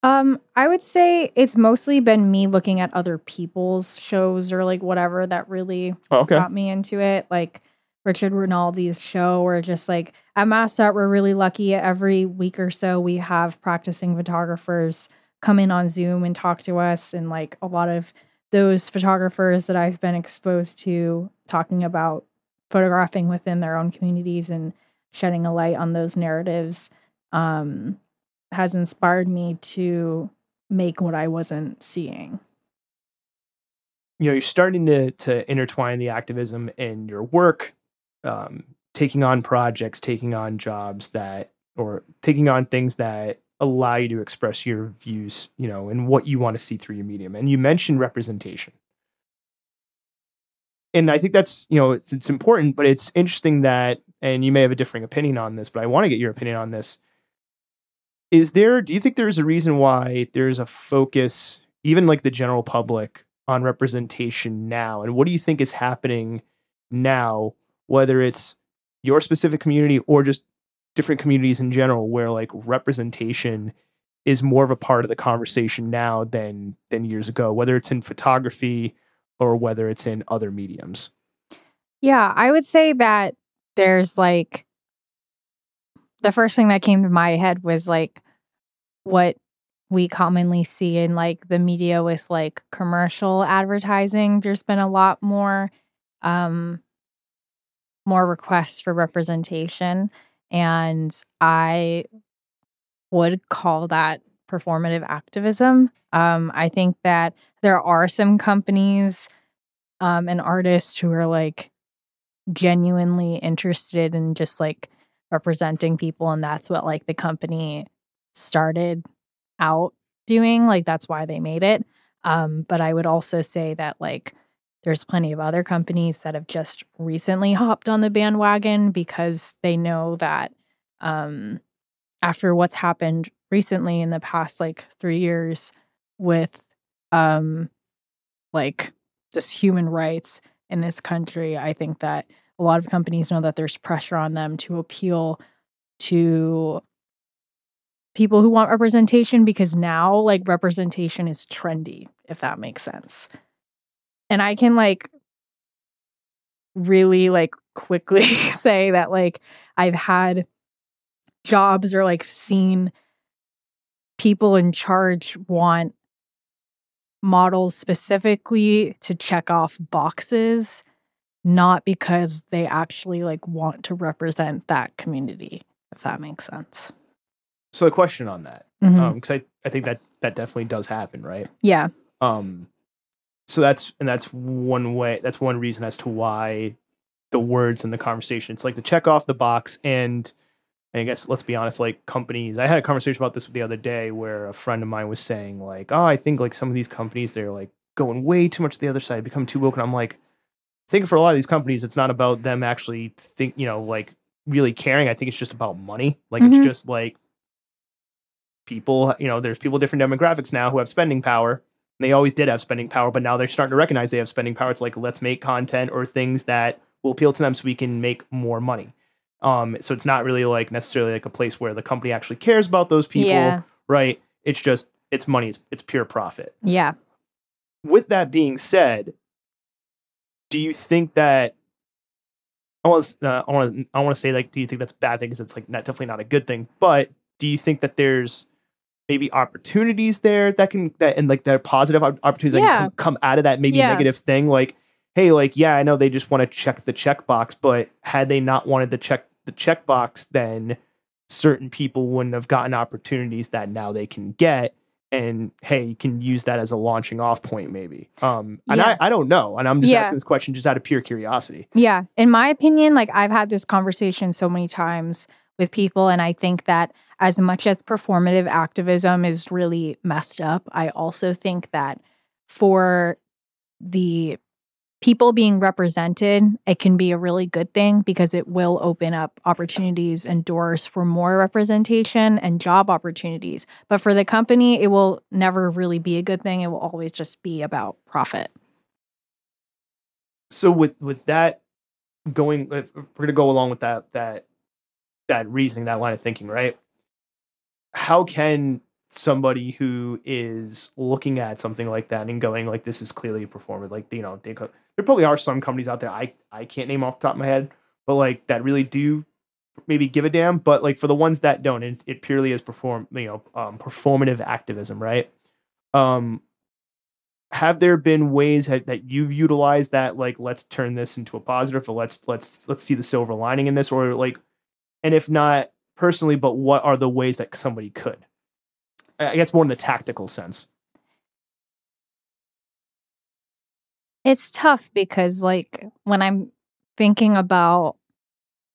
Um, I would say it's mostly been me looking at other people's shows or like whatever that really oh, okay. got me into it. Like Richard Rinaldi's show, or just like at MassArt, we're really lucky. Every week or so, we have practicing photographers come in on Zoom and talk to us, and like a lot of those photographers that I've been exposed to talking about photographing within their own communities and shedding a light on those narratives um, has inspired me to make what I wasn't seeing. You know, you're starting to to intertwine the activism in your work, um, taking on projects, taking on jobs that, or taking on things that allow you to express your views, you know, and what you want to see through your medium. And you mentioned representation. And I think that's, you know, it's, it's important, but it's interesting that, and you may have a differing opinion on this, but I want to get your opinion on this. Is there, do you think there's a reason why there's a focus, even like the general public, on representation now? And what do you think is happening now, whether it's your specific community or just different communities in general, where like representation is more of a part of the conversation now than than years ago, whether it's in photography or whether it's in other mediums? Yeah, I would say that there's like, the first thing that came to my head was like what we commonly see in like the media with like commercial advertising. There's been a lot more, um, more requests for representation. And I would call that performative activism. Um, I think that there are some companies um, and artists who are like genuinely interested in just like representing people. And that's what like the company started out doing. Like that's why they made it. Um, but I would also say that like there's plenty of other companies that have just recently hopped on the bandwagon because they know that um, after what's happened recently in the past, like three years with um, like just human rights in this country, I think that a lot of companies know that there's pressure on them to appeal to people who want representation, because now like representation is trendy, if that makes sense. And I can like really like quickly say that like I've had jobs or like seen people in charge want models specifically to check off boxes, not because they actually like want to represent that community, if that makes sense. So a question on that, because mm-hmm. um, I, I think that that definitely does happen, right? Yeah. Um. So that's and that's one way. That's one reason as to why the words in the conversation. It's like to check off the box, and, and I guess let's be honest, like companies. I had a conversation about this the other day where a friend of mine was saying like, oh, I think like some of these companies they're like going way too much to the other side, become too woke, and I'm like, I think for a lot of these companies, it's not about them actually think you know like really caring. I think it's just about money. Like mm-hmm. it's just like. People, you know, there's people, different demographics now who have spending power. They always did have spending power, but now they're starting to recognize they have spending power. It's like, let's make content or things that will appeal to them so we can make more money. Um, so it's not really like necessarily like a place where the company actually cares about those people, yeah. right? It's just, it's money. It's, it's pure profit. Yeah. With that being said, do you think that, I want to, uh, I want to, I want to say like, do you think that's a bad thing? Because it's like not, definitely not a good thing, but do you think that there's maybe opportunities there that can that and like there are positive opportunities yeah. that can come out of that maybe yeah. negative thing? Like, hey, like, yeah, I know they just want to check the checkbox, but had they not wanted to check the checkbox, then certain people wouldn't have gotten opportunities that now they can get. And hey, you can use that as a launching off point maybe. Um, and yeah. I, I don't know. And I'm just yeah. asking this question just out of pure curiosity. Yeah. In my opinion, like I've had this conversation so many times with people, and I think that as much as performative activism is really messed up, I also think that for the people being represented, it can be a really good thing because it will open up opportunities and doors for more representation and job opportunities. But for the company, it will never really be a good thing. It will always just be about profit. So with with that going, we're going to go along with that that that reasoning, that line of thinking, right? How can somebody who is looking at something like that and going like, this is clearly performative, like, you know, they co- there probably are some companies out there I, I can't name off the top of my head, but like that really do maybe give a damn. But like for the ones that don't, it, it purely is perform, you know, um, performative activism, right? Um, have there been ways that, that you've utilized that? Like, let's turn this into a positive, or let's, let's, let's see the silver lining in this, or like, and if not, personally, but what are the ways that somebody could? I guess more in the tactical sense. It's tough because, like, when I'm thinking about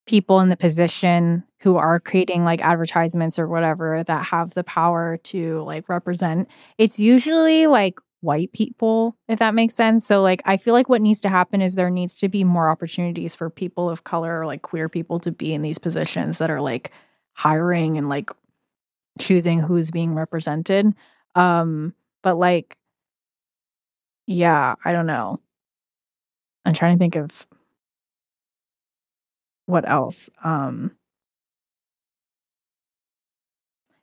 people in the position who are creating, like, advertisements or whatever that have the power to, like, represent, it's usually, like, white people, if that makes sense. So, like, I feel like what needs to happen is there needs to be more opportunities for people of color or, like, queer people to be in these positions that are, like, hiring and like choosing who's being represented. Um, but like, yeah, I don't know. I'm trying to think of what else. Um,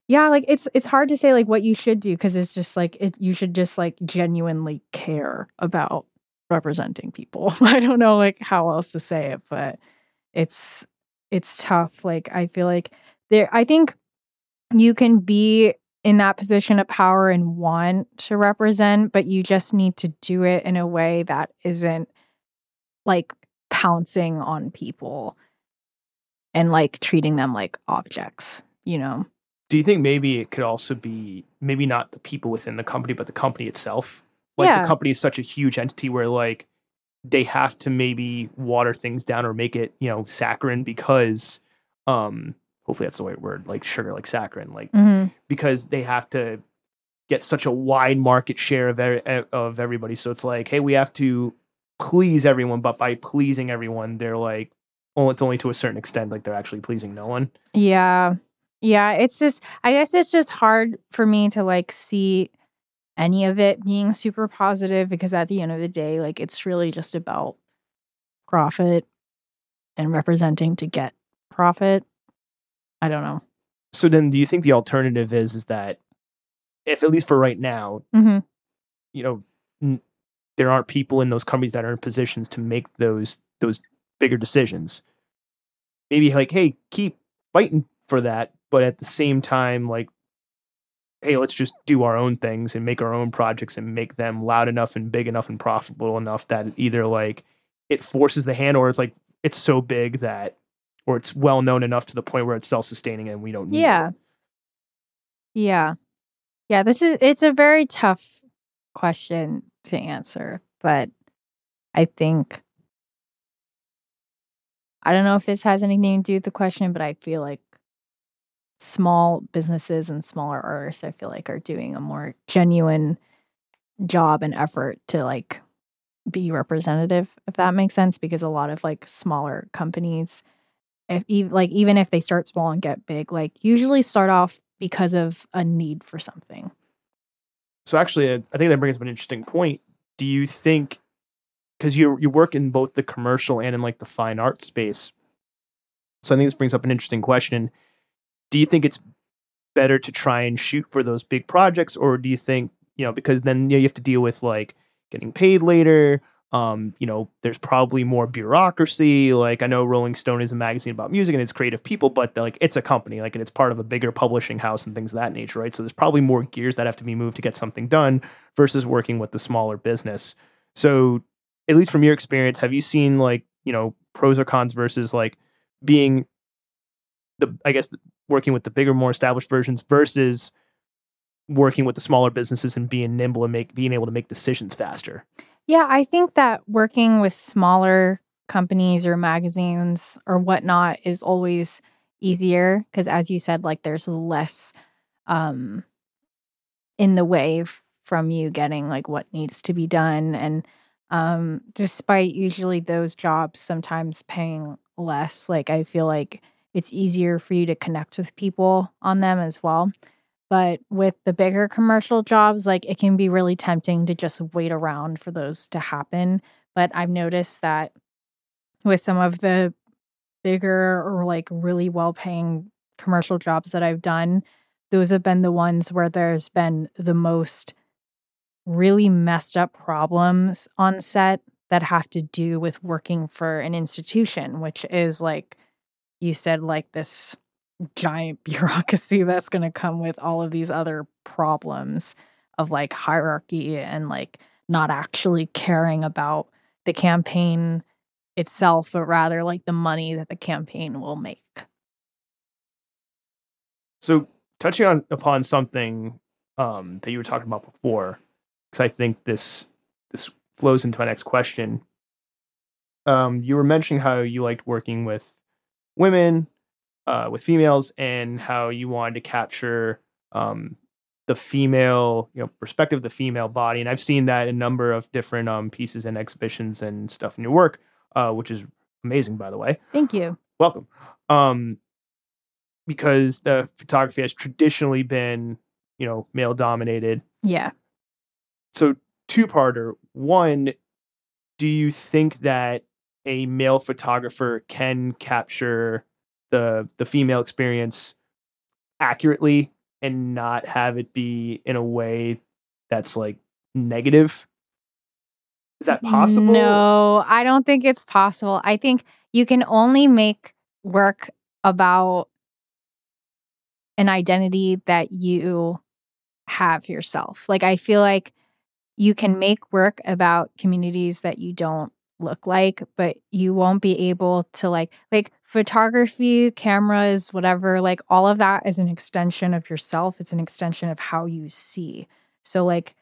yeah, like it's, it's hard to say like what you should do. Cause it's just like, it, you should just like genuinely care about representing people. I don't know like how else to say it, but it's, it's tough. Like, I feel like there, I think you can be in that position of power and want to represent, but you just need to do it in a way that isn't like pouncing on people and like treating them like objects, you know? Do you think maybe it could also be maybe not the people within the company, but the company itself? Like yeah. the company is such a huge entity where like they have to maybe water things down or make it, you know, saccharine because, um, hopefully that's the right word, like sugar, like saccharin, like mm-hmm. because they have to get such a wide market share of every, of everybody. So it's like, hey, we have to please everyone, but by pleasing everyone, they're like, oh, it's only to a certain extent, like they're actually pleasing no one. Yeah. Yeah. It's just, I guess it's just hard for me to like see any of it being super positive because at the end of the day, like it's really just about profit and representing to get profit. I don't know. So then do you think the alternative is, is that if at least for right now, mm-hmm. you know, n- there aren't people in those companies that are in positions to make those, those bigger decisions, maybe like, hey, keep fighting for that. But at the same time, like, hey, let's just do our own things and make our own projects and make them loud enough and big enough and profitable enough that either like it forces the hand, or it's like it's so big that, or it's well known enough to the point where it's self-sustaining and we don't need yeah. it. Yeah. Yeah. This is, it's a very tough question to answer, but I think, I don't know if this has anything to do with the question, but I feel like small businesses and smaller artists, I feel like, are doing a more genuine job and effort to like be representative, if that makes sense, because a lot of like smaller companies, if even like even if they start small and get big, like usually start off because of a need for something. So actually, I think that brings up an interesting point. Do you think, because you you work in both the commercial and in like the fine art space, so I think this brings up an interesting question. Do you think it's better to try and shoot for those big projects, or do you think, you know, because then you know, you have to deal with like getting paid later? Um, you know, there's probably more bureaucracy. Like, I know Rolling Stone is a magazine about music and it's creative people, but like it's a company, like, and it's part of a bigger publishing house and things of that nature, right? So there's probably more gears that have to be moved to get something done versus working with the smaller business. So, at least from your experience, have you seen like, you know, pros or cons versus like being the, I guess, the, working with the bigger, more established versions versus working with the smaller businesses and being nimble and make being able to make decisions faster? Yeah, I think that working with smaller companies or magazines or whatnot is always easier because, as you said, like there's less um, in the way from you getting like what needs to be done. And um, despite usually those jobs sometimes paying less, like I feel like it's easier for you to connect with people on them as well. But with the bigger commercial jobs, like it can be really tempting to just wait around for those to happen. But I've noticed that with some of the bigger or like really well-paying commercial jobs that I've done, those have been the ones where there's been the most really messed up problems on set that have to do with working for an institution, which is like you said, like this giant bureaucracy that's going to come with all of these other problems of like hierarchy and like not actually caring about the campaign itself, but rather like the money that the campaign will make. So touching on upon something um, that you were talking about before, because I think this this flows into my next question. Um, you were mentioning how you liked working with women, Uh, with females, and how you wanted to capture um, the female, you know, perspective, the female body. And I've seen that in a number of different um, pieces and exhibitions and stuff in your work, uh, which is amazing, by the way. Thank you. Welcome. Um, because the photography has traditionally been, you know, male dominated. Yeah. So two-parter. One, do you think that a male photographer can capture the the female experience accurately and not have it be in a way that's like negative? Is that possible? No, I don't think it's possible. I think you can only make work about an identity that you have yourself. Like, I feel like you can make work about communities that you don't look like, but you won't be able to like like photography, cameras, whatever, like all of that is an extension of yourself. It's an extension of how you see. So like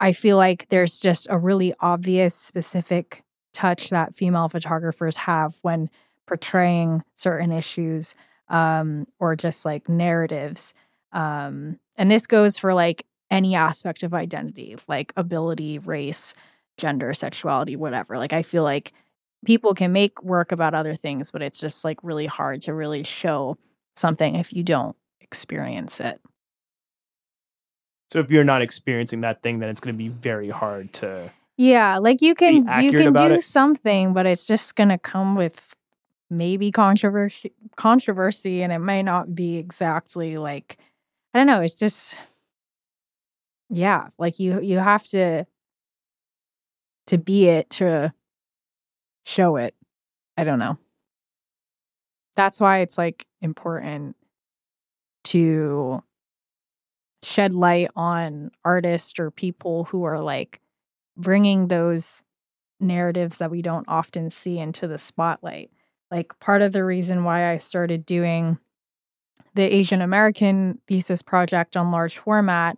I feel like there's just a really obvious specific touch that female photographers have when portraying certain issues um or just like narratives, um and this goes for like any aspect of identity, like ability, race, gender, sexuality, whatever. Like, I feel like people can make work about other things, but it's just like really hard to really show something if you don't experience it. So if you're not experiencing that thing, then it's going to be very hard to. Yeah, like you can you can do it. something, but it's just going to come with maybe controversy, controversy, and it may not be exactly like, I don't know. It's just, yeah, like you you have to. to be it, to show it. I don't know. That's why it's like important to shed light on artists or people who are like bringing those narratives that we don't often see into the spotlight. Like part of the reason why I started doing the Asian American thesis project on large format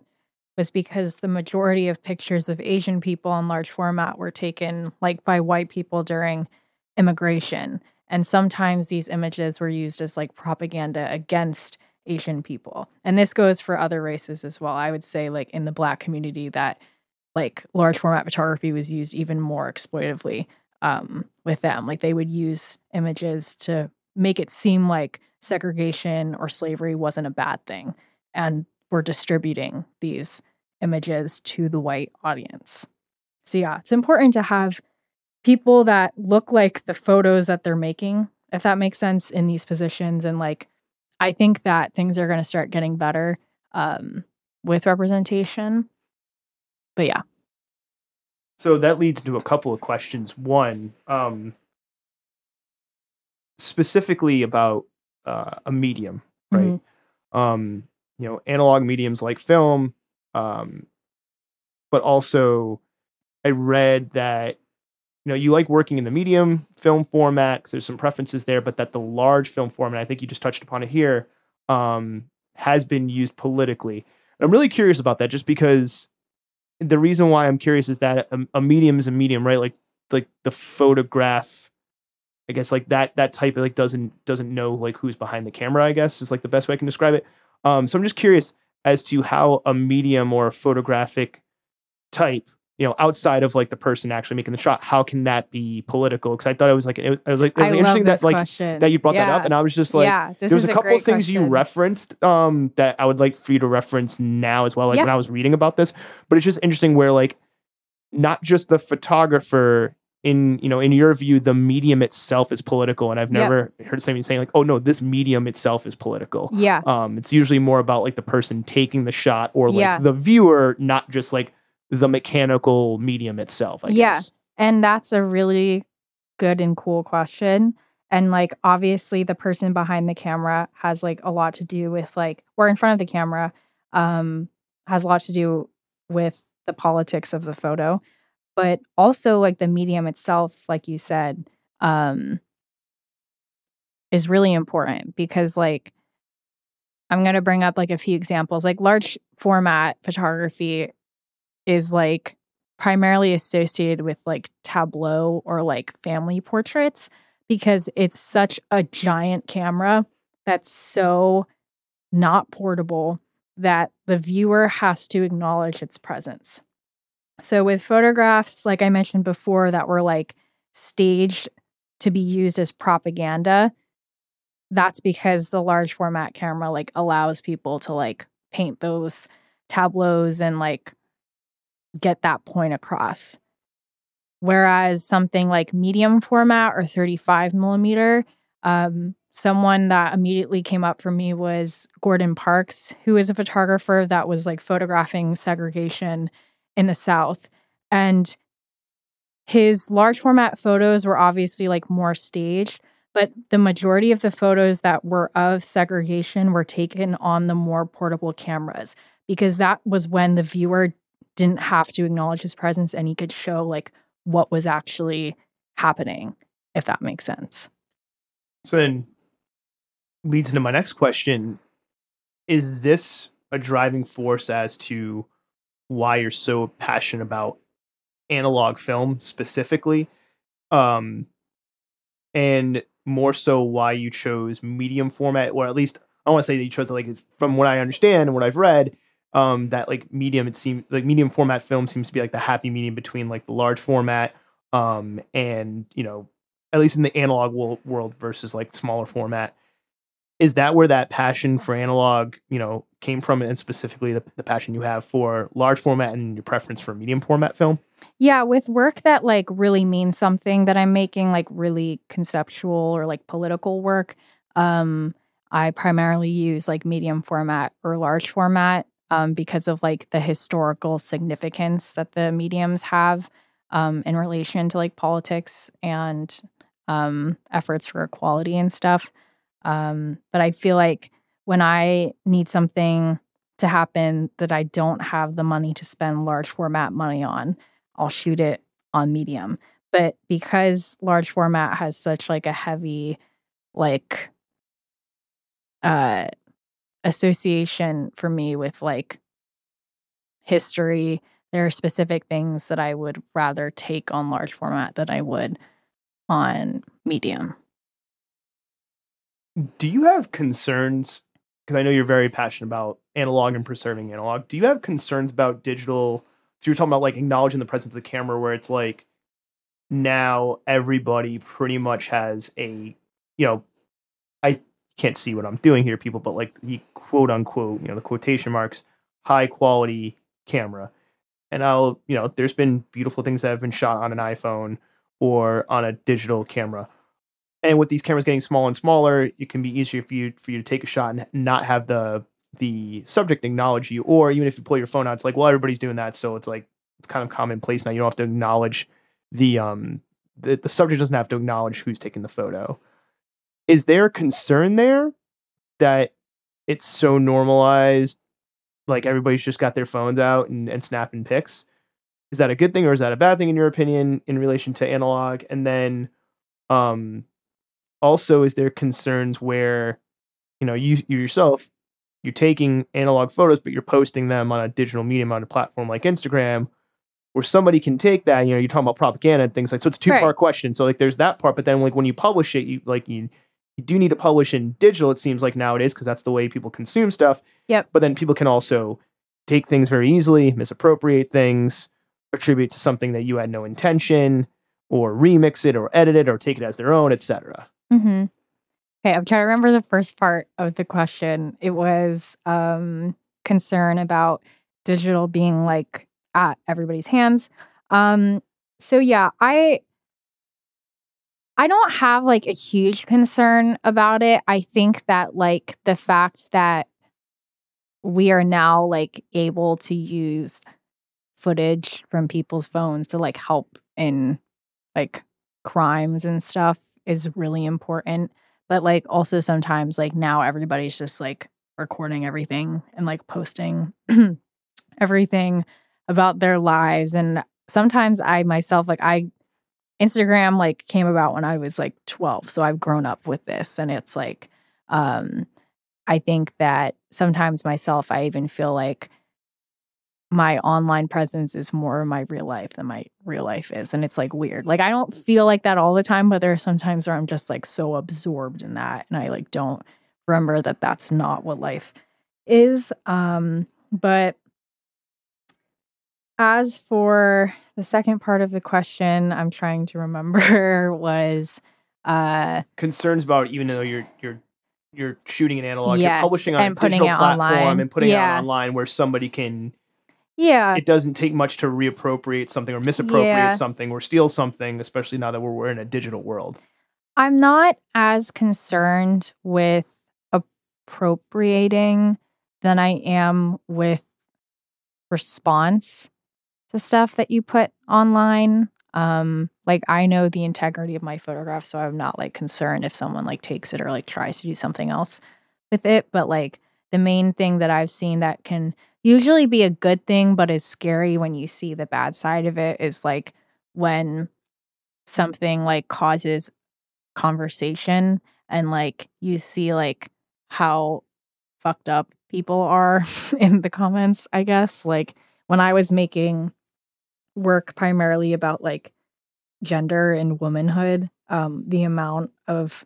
was because the majority of pictures of Asian people on large format were taken like by white people during immigration. And sometimes these images were used as like propaganda against Asian people. And this goes for other races as well. I would say like in the Black community that like large format photography was used even more exploitively um, with them. Like they would use images to make it seem like segregation or slavery wasn't a bad thing. And were distributing these images to the white audience. So yeah, it's important to have people that look like the photos that they're making, if that makes sense, in these positions. And like, I think that things are going to start getting better um, with representation. But yeah. So that leads to a couple of questions. One, um, specifically about uh, a medium, right? Mm-hmm. Um, you know, analog mediums like film, um, but also I read that, you know, you like working in the medium film format because there's some preferences there, but that the large film format, I think you just touched upon it here, um, has been used politically. And I'm really curious about that just because the reason why I'm curious is that a, a medium is a medium, right? Like, like the photograph, I guess like that, that type of like doesn't, doesn't know like who's behind the camera, I guess is like the best way I can describe it. Um, so I'm just curious as to how a medium or a photographic type, you know, outside of like the person actually making the shot, how can that be political? Because I thought it was like it was, I was like it was interesting that like question. that you brought yeah. that up, and I was just like, yeah, there was a couple of things question. you referenced um, that I would like for you to reference now as well. Like yeah. when I was reading about this, but it's just interesting where like not just the photographer. In you know, in your view, the medium itself is political, and I've never yep. heard somebody saying like, "Oh no, this medium itself is political." Yeah, um, it's usually more about like the person taking the shot or like yeah. the viewer, not just like the mechanical medium itself. I yeah. guess. And that's a really good and cool question. And like, obviously, the person behind the camera has like a lot to do with like, or in front of the camera, um, has a lot to do with the politics of the photo. But also, like, the medium itself, like you said, um, is really important because, like, I'm going to bring up, like, a few examples. Like, large format photography is, like, primarily associated with, like, tableau or, like, family portraits because it's such a giant camera that's so not portable that the viewer has to acknowledge its presence. So with photographs, like I mentioned before, that were like staged to be used as propaganda, that's because the large format camera like allows people to like paint those tableaus and like get that point across. Whereas something like medium format or thirty-five millimeter, um, someone that immediately came up for me was Gordon Parks, who is a photographer that was like photographing segregation in the South. And his large format photos were obviously like more staged, but the majority of the photos that were of segregation were taken on the more portable cameras because that was when the viewer didn't have to acknowledge his presence and he could show like what was actually happening, if that makes sense. So then leads into my next question. Is this a driving force as to why you're so passionate about analog film specifically, um, and more so why you chose medium format, or at least I want to say that you chose like from what I understand and what I've read, um, that like medium it seems like medium format film seems to be like the happy medium between like the large format, um, and you know at least in the analog wo- world versus like smaller format. Is that where that passion for analog, you know, came from, and specifically the, the passion you have for large format and your preference for medium format film? Yeah, with work that like really means something that I'm making, like really conceptual or like political work, um, I primarily use like medium format or large format um, because of like the historical significance that the mediums have um, in relation to like politics and um, efforts for equality and stuff. Um, but I feel like when I need something to happen that I don't have the money to spend large format money on. I'll shoot it on medium. But because large format has such like a heavy like uh, association for me with like history, there are specific things that I would rather take on large format than I would on medium. Do you have concerns? Because I know you're very passionate about analog and preserving analog. Do you have concerns about digital? Because you were talking about like acknowledging the presence of the camera, where it's like now everybody pretty much has a, you know, I can't see what I'm doing here, people, but like the quote unquote, you know, the quotation marks, high quality camera. And I'll, you know, there's been beautiful things that have been shot on an iPhone or on a digital camera. And with these cameras getting smaller and smaller, it can be easier for you for you to take a shot and not have the the subject acknowledge you. Or even if you pull your phone out, it's like, well, everybody's doing that, so it's like it's kind of commonplace now. You don't have to acknowledge the um the, the subject doesn't have to acknowledge who's taking the photo. Is there a concern there that it's so normalized, like everybody's just got their phones out and, and snapping pics? Is that a good thing or is that a bad thing in your opinion in relation to analog? And then um. Also, is there concerns where, you know, you, you yourself, you're taking analog photos, but you're posting them on a digital medium on a platform like Instagram, where somebody can take that, you know, you're talking about propaganda and things like, so it's a two-part right. question. So like there's that part, but then like when you publish it, you like you, you do need to publish in digital, it seems like nowadays, because that's the way people consume stuff. Yep. But then people can also take things very easily, misappropriate things, attribute to something that you had no intention, or remix it or edit it or take it as their own, et cetera. Mm-hmm. Okay, I'm trying to remember the first part of the question. It was um, concern about digital being like at everybody's hands. Um, so yeah, I I don't have like a huge concern about it. I think that like the fact that we are now like able to use footage from people's phones to like help in like crimes and stuff is really important. But like also sometimes like now everybody's just like recording everything and like posting everything about their lives. And sometimes I myself like I Instagram like came about when I was like twelve, so I've grown up with this. And it's like um I think that sometimes myself I even feel like my online presence is more my real life than my real life is. And it's like weird. Like I don't feel like that all the time, but there are some times where I'm just like so absorbed in that. And I like don't remember that that's not what life is. Um, but as for the second part of the question, I'm trying to remember was uh, concerns about even though you're, you're, you're shooting an analog, yes, you're publishing on and a digital platform online. and putting yeah. it online where somebody can, yeah, it doesn't take much to reappropriate something or misappropriate yeah. something or steal something, especially now that we're, we're in a digital world. I'm not as concerned with appropriating than I am with response to stuff that you put online. Um, like I know the integrity of my photograph, so I'm not like concerned if someone like takes it or like tries to do something else with it. But like the main thing that I've seen that can usually be a good thing, but is scary when you see the bad side of it is like when something like causes conversation and like you see like how fucked up people are in the comments, I guess. Like when I was making work primarily about like gender and womanhood, um, the amount of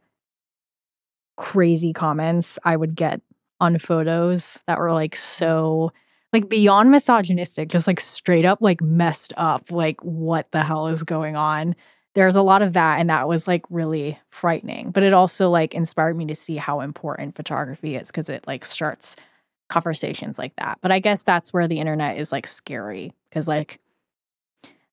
crazy comments I would get on photos that were like so like beyond misogynistic, just like straight up like messed up, like what the hell is going on? There's a lot of that, and that was like really frightening. But it also like inspired me to see how important photography is because it like starts conversations like that. But I guess that's where the internet is like scary because like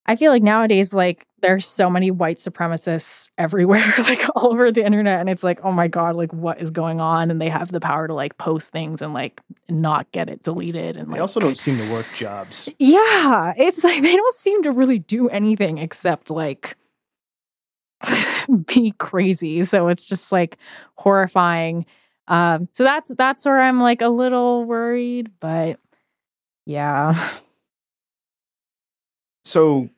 I feel like nowadays like there's so many white supremacists everywhere, like all over the internet, and it's like, oh my God, like what is going on? And they have the power to like post things and like not get it deleted. And they like, also don't seem to work jobs. Yeah, it's like they don't seem to really do anything except like be crazy. So it's just like horrifying Um, so that's that's where I'm like a little worried, but yeah. So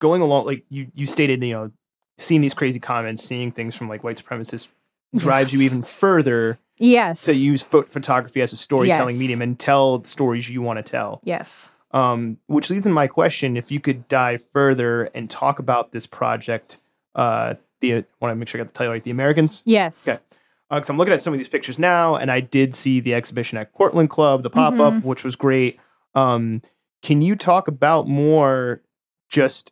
going along, like you you stated, you know, seeing these crazy comments, seeing things from like white supremacists drives you even further. Yes. To use pho- photography as a storytelling yes. medium and tell the stories you want to tell. Yes. Um, which leads to my question, if you could dive further and talk about this project, uh, the I want to make sure I got the title right, The Americans? Yes. Okay. Because uh, I'm looking at some of these pictures now, and I did see the exhibition at Cortland Club, the pop-up, mm-hmm. which was great. Um, can you talk about more just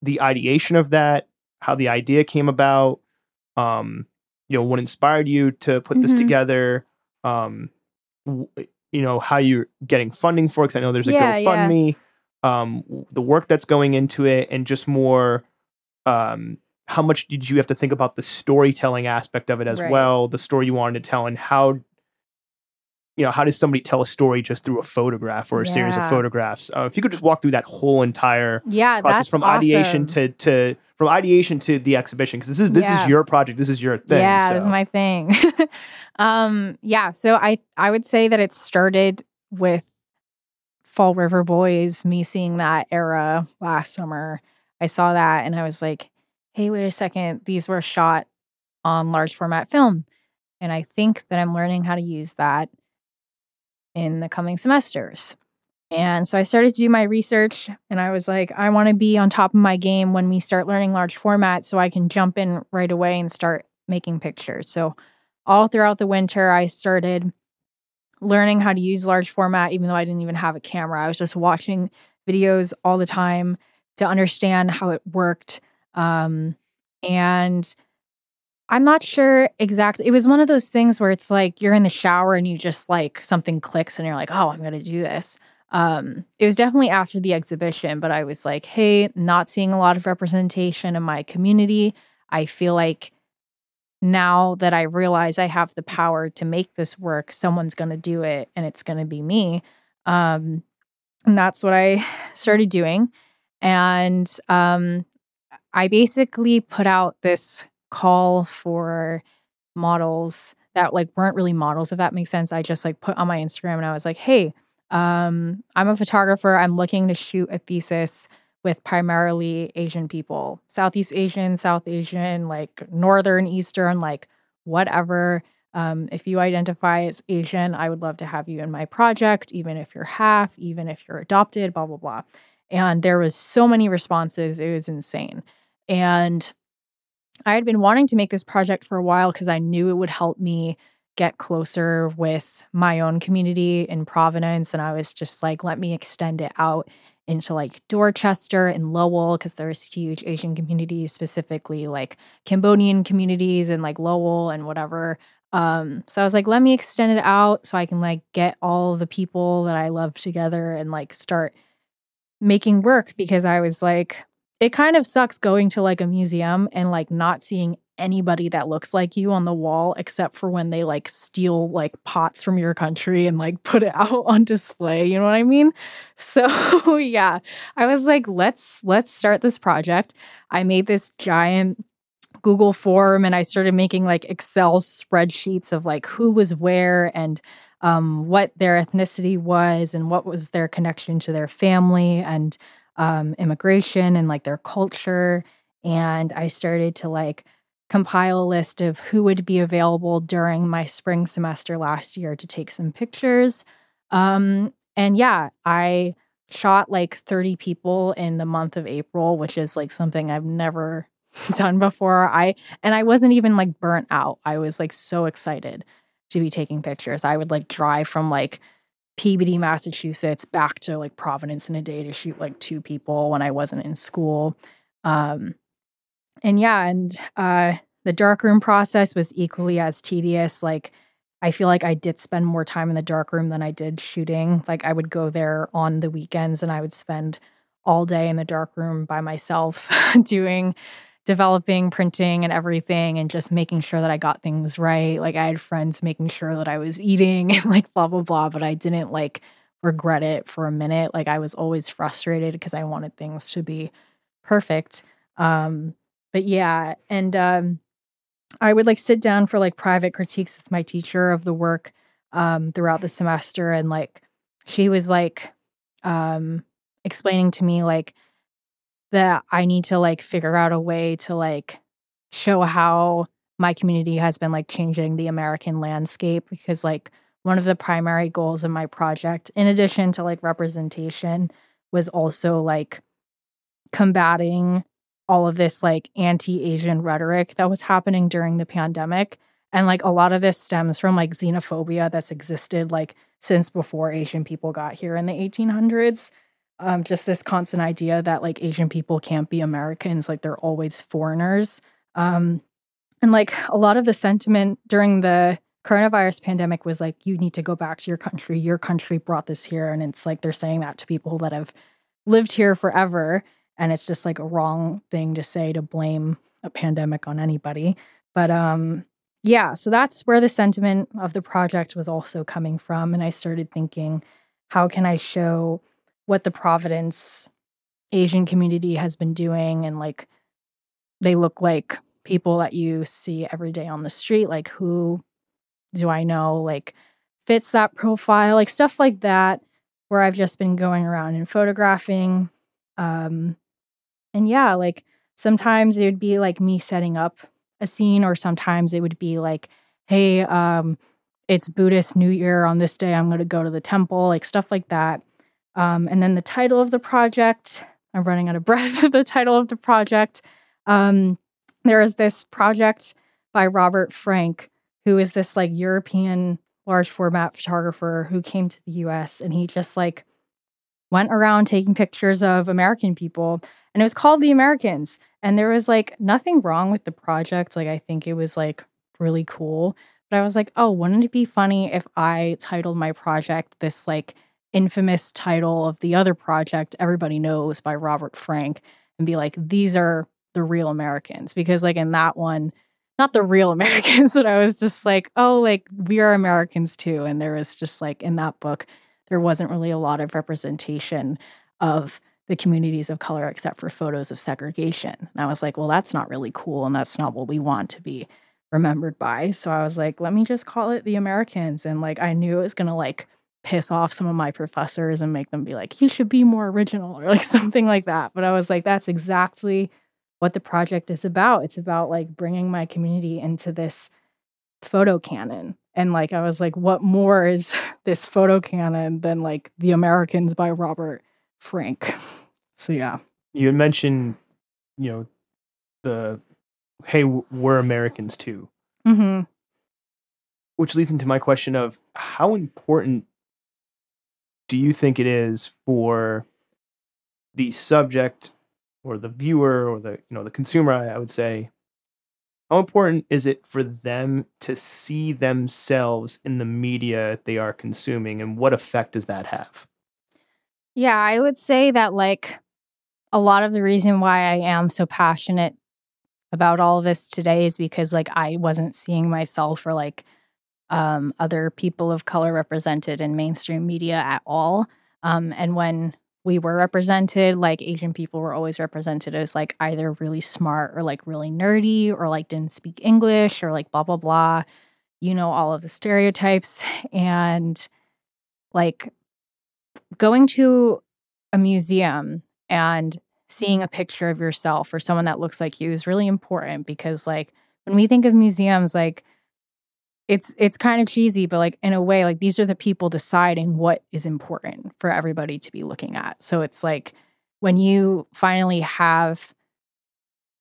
the ideation of that, how the idea came about, um, you know, what inspired you to put mm-hmm. this together, um, w- you know, how you're getting funding for it, because I know there's a yeah, GoFundMe, yeah. um, the work that's going into it, and just more... Um, how much did you have to think about the storytelling aspect of it as right. well, the story you wanted to tell, and how, you know, how does somebody tell a story just through a photograph or a yeah. series of photographs? Uh, if you could just walk through that whole entire yeah, process from awesome. ideation to, to, from ideation to the exhibition. Cause this is, this yeah. is your project. This is your thing. Yeah, so. This is my thing. um, yeah. So I, I would say that it started with Fall River Boys, me seeing that era last summer. I saw that and I was like, hey, wait a second, these were shot on large format film. And I think that I'm learning how to use that in the coming semesters. And so I started to do my research and I was like, I want to be on top of my game when we start learning large format so I can jump in right away and start making pictures. So all throughout the winter, I started learning how to use large format, even though I didn't even have a camera. I was just watching videos all the time to understand how it worked. Um, and I'm not sure exactly. It was one of those things where it's like you're in the shower and you just like something clicks and you're like, oh, I'm going to do this. Um, it was definitely after the exhibition, but I was like, hey, not seeing a lot of representation in my community. I feel like now that I realize I have the power to make this work, someone's going to do it and it's going to be me. Um, and that's what I started doing. And, um, I basically put out this call for models that like weren't really models, if that makes sense. I just like put on my Instagram and I was like, hey, um, I'm a photographer. I'm looking to shoot a thesis with primarily Asian people, Southeast Asian, South Asian, like Northern, Eastern, like whatever. Um, if you identify as Asian, I would love to have you in my project, even if you're half, even if you're adopted, blah, blah, blah. And there was so many responses. It was insane. And I had been wanting to make this project for a while because I knew it would help me get closer with my own community in Providence. And I was just like, let me extend it out into like Dorchester and Lowell, because there's huge Asian communities, specifically like Cambodian communities and like Lowell and whatever. Um, so I was like, let me extend it out so I can like get all the people that I love together and like start making work, because I was like, it kind of sucks going to like a museum and like not seeing anybody that looks like you on the wall, except for when they like steal like pots from your country and like put it out on display. You know what I mean? So yeah, I was like, let's, let's start this project. I made this giant Google form and I started making like Excel spreadsheets of like who was where and Um, what their ethnicity was and what was their connection to their family and um, immigration and like their culture. And I started to like compile a list of who would be available during my spring semester last year to take some pictures. Um, and yeah, I shot like thirty people in the month of April, which is like something I've never done before. I and I wasn't even like burnt out. I was like so excited to be taking pictures. I would like drive from like Peabody, Massachusetts back to like Providence in a day to shoot like two people when I wasn't in school. Um, and yeah, and uh, the darkroom process was equally as tedious. Like I feel like I did spend more time in the darkroom than I did shooting. Like I would go there on the weekends and I would spend all day in the darkroom by myself doing developing, printing, and everything, and just making sure that I got things right. Like I had friends making sure that I was eating and like blah, blah, blah, but I didn't like regret it for a minute. Like I was always frustrated because I wanted things to be perfect. Um, but yeah, and um, I would like sit down for like private critiques with my teacher of the work um, throughout the semester. And like, she was like um, explaining to me like that I need to like figure out a way to like show how my community has been like changing the American landscape, because like one of the primary goals of my project, in addition to like representation, was also like combating all of this like anti-Asian rhetoric that was happening during the pandemic. And like a lot of this stems from like xenophobia that's existed like since before Asian people got here in the eighteen hundreds. Um, just this constant idea that like Asian people can't be Americans, like they're always foreigners. Um, and like a lot of the sentiment during the coronavirus pandemic was like, you need to go back to your country. Your country brought this here. And it's like they're saying that to people that have lived here forever. And it's just like a wrong thing to say, to blame a pandemic on anybody. But um, yeah, so that's where the sentiment of the project was also coming from. And I started thinking, how can I show what the Providence Asian community has been doing? And like, they look like people that you see every day on the street. Like, who do I know, like, fits that profile? Like, stuff like that, where I've just been going around and photographing. Um, and yeah, like sometimes it would be like me setting up a scene, or sometimes it would be like, hey, um, it's Buddhist New Year on this day. I'm going to go to the temple, like stuff like that. Um, and then the title of the project, I'm running out of breath. The title of the project, um, there is this project by Robert Frank, who is this like European large format photographer who came to the U S, and he just like went around taking pictures of American people, and it was called The Americans. And there was like nothing wrong with the project. Like, I think it was like really cool, but I was like, oh, wouldn't it be funny if I titled my project this like infamous title of the other project everybody knows by Robert Frank, and be like, these are the real Americans? Because like in that one, not the real Americans, but I was just like, oh, like we are Americans too. And there was just like in that book, there wasn't really a lot of representation of the communities of color except for photos of segregation. And I was like, well, that's not really cool, and that's not what we want to be remembered by. So I was like, let me just call it The Americans. And like, I knew it was going to like piss off some of my professors and make them be like, you should be more original, or like something like that. But I was like, that's exactly what the project is about. It's about like bringing my community into this photo canon. And like, I was like, what more is this photo canon than like The Americans by Robert Frank? So, yeah. You had mentioned, you know, the, hey, we're Americans too. Mm-hmm. Which leads into my question of, how important do you think it is for the subject or the viewer or the, you know, the consumer, I, I would say, how important is it for them to see themselves in the media they are consuming, and what effect does that have? Yeah, I would say that like a lot of the reason why I am so passionate about all of this today is because like I wasn't seeing myself or like um, other people of color represented in mainstream media at all. Um, and when we were represented, like Asian people were always represented as like either really smart or like really nerdy or like didn't speak English or like blah, blah, blah, you know, all of the stereotypes. And like going to a museum and seeing a picture of yourself or someone that looks like you is really important, because like when we think of museums, like It's it's kind of cheesy, but like in a way, like these are the people deciding what is important for everybody to be looking at. So it's like when you finally have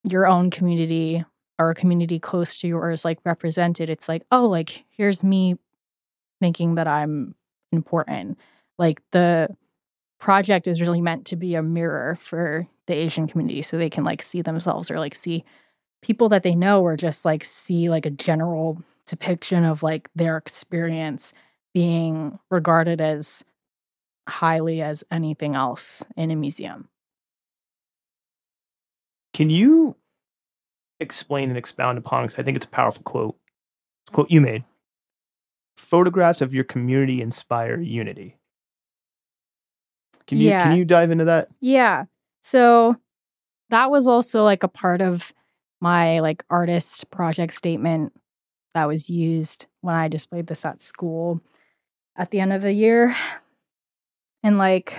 your own community or a community close to yours like represented, it's like, oh, like here's me thinking that I'm important. Like the project is really meant to be a mirror for the Asian community, so they can like see themselves or like see people that they know, or just like see like a general depiction of like their experience being regarded as highly as anything else in a museum. Can you explain and expound upon, because I think it's a powerful quote, quote you made, photographs of your community inspire unity. Can you, yeah. can you dive into that? Yeah. So that was also like a part of my like artist project statement that was used when I displayed this at school at the end of the year. And like,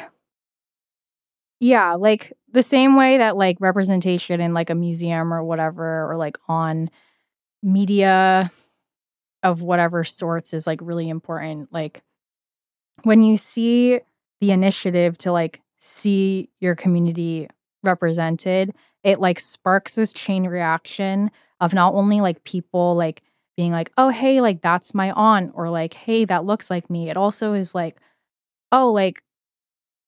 yeah, like the same way that like representation in like a museum or whatever, or like on media of whatever sorts is like really important. Like when you see the initiative to like see your community represented, it like sparks this chain reaction of not only like people like being like, oh, hey, like that's my aunt, or like, hey, that looks like me. It also is like, oh, like,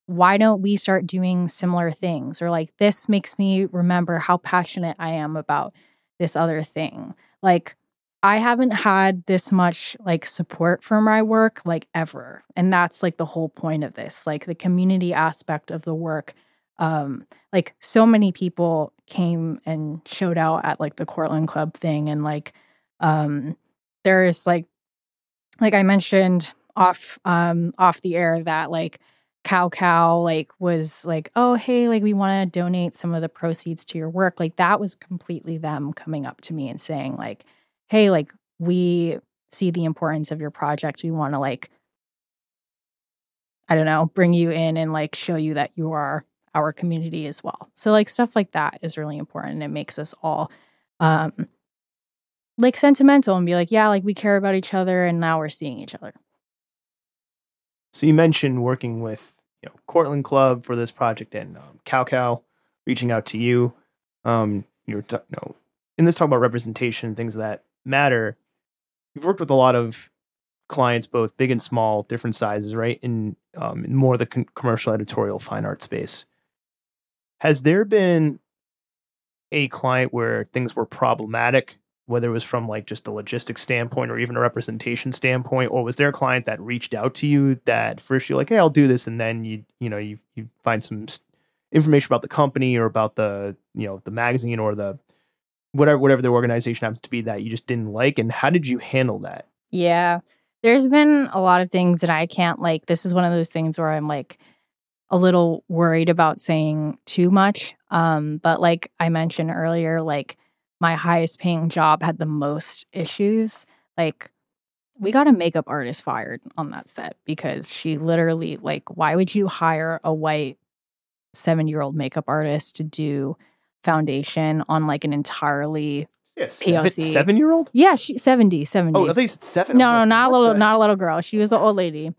why don't we start doing similar things? Or like, this makes me remember how passionate I am about this other thing. Like, I haven't had this much like support for my work like ever. And that's like the whole point of this, like the community aspect of the work. Um, like so many people came and showed out at like the Cortland Club thing. And like, um, there is like, like I mentioned off, um, off the air that like Cow Cow like was like, oh, hey, like we want to donate some of the proceeds to your work. Like that was completely them coming up to me and saying like, hey, like we see the importance of your project. We want to like, I don't know, bring you in and like show you that you are our community as well. So like stuff like that is really important. It makes us all um, like sentimental and be like, yeah, like we care about each other and now we're seeing each other. So you mentioned working with, you know, Cortland Club for this project and um, Cow Cow reaching out to you. Um, you're t- no, in this talk about representation, things that matter. You've worked with a lot of clients, both big and small, different sizes, right? In, um, in more of the con- commercial editorial fine art space. Has there been a client where things were problematic, whether it was from like just a logistics standpoint or even a representation standpoint, or was there a client that reached out to you that first you're like, hey, I'll do this. And then you, you know, you, you find some st- information about the company or about the, you know, the magazine or the, whatever, whatever the organization happens to be that you just didn't like. And how did you handle that? Yeah. There's been a lot of things that I can't like. This is one of those things where I'm like a little worried about saying too much. Um, but like I mentioned earlier, like my highest paying job had the most issues. Like we got a makeup artist fired on that set because she literally like, why would you hire a white seven-year-old makeup artist to do foundation on like an entirely yeah, seven, P O C seven-year-old? Yeah, she seventy, seventy. Oh, at least seven. No, no, like, not a little, the... not a little girl. She was an old lady,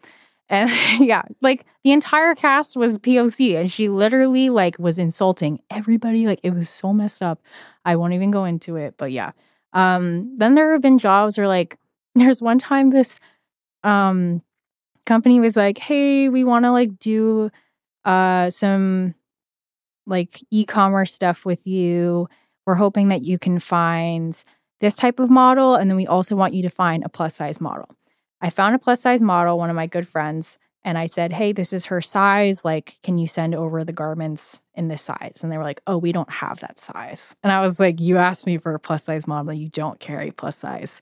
and yeah, like the entire cast was P O C, and she literally like was insulting everybody. Like it was so messed up. I won't even go into it, but yeah. Um, then there have been jobs where like there's one time this um company was like, hey, we want to like do uh some like e-commerce stuff with you. We're hoping that you can find this type of model, and then we also want you to find a plus-size model. I found a plus-size model, one of my good friends, and I said, hey, this is her size. Like, can you send over the garments in this size? And they were like, oh, we don't have that size. And I was like, you asked me for a plus-size model. You don't carry plus-size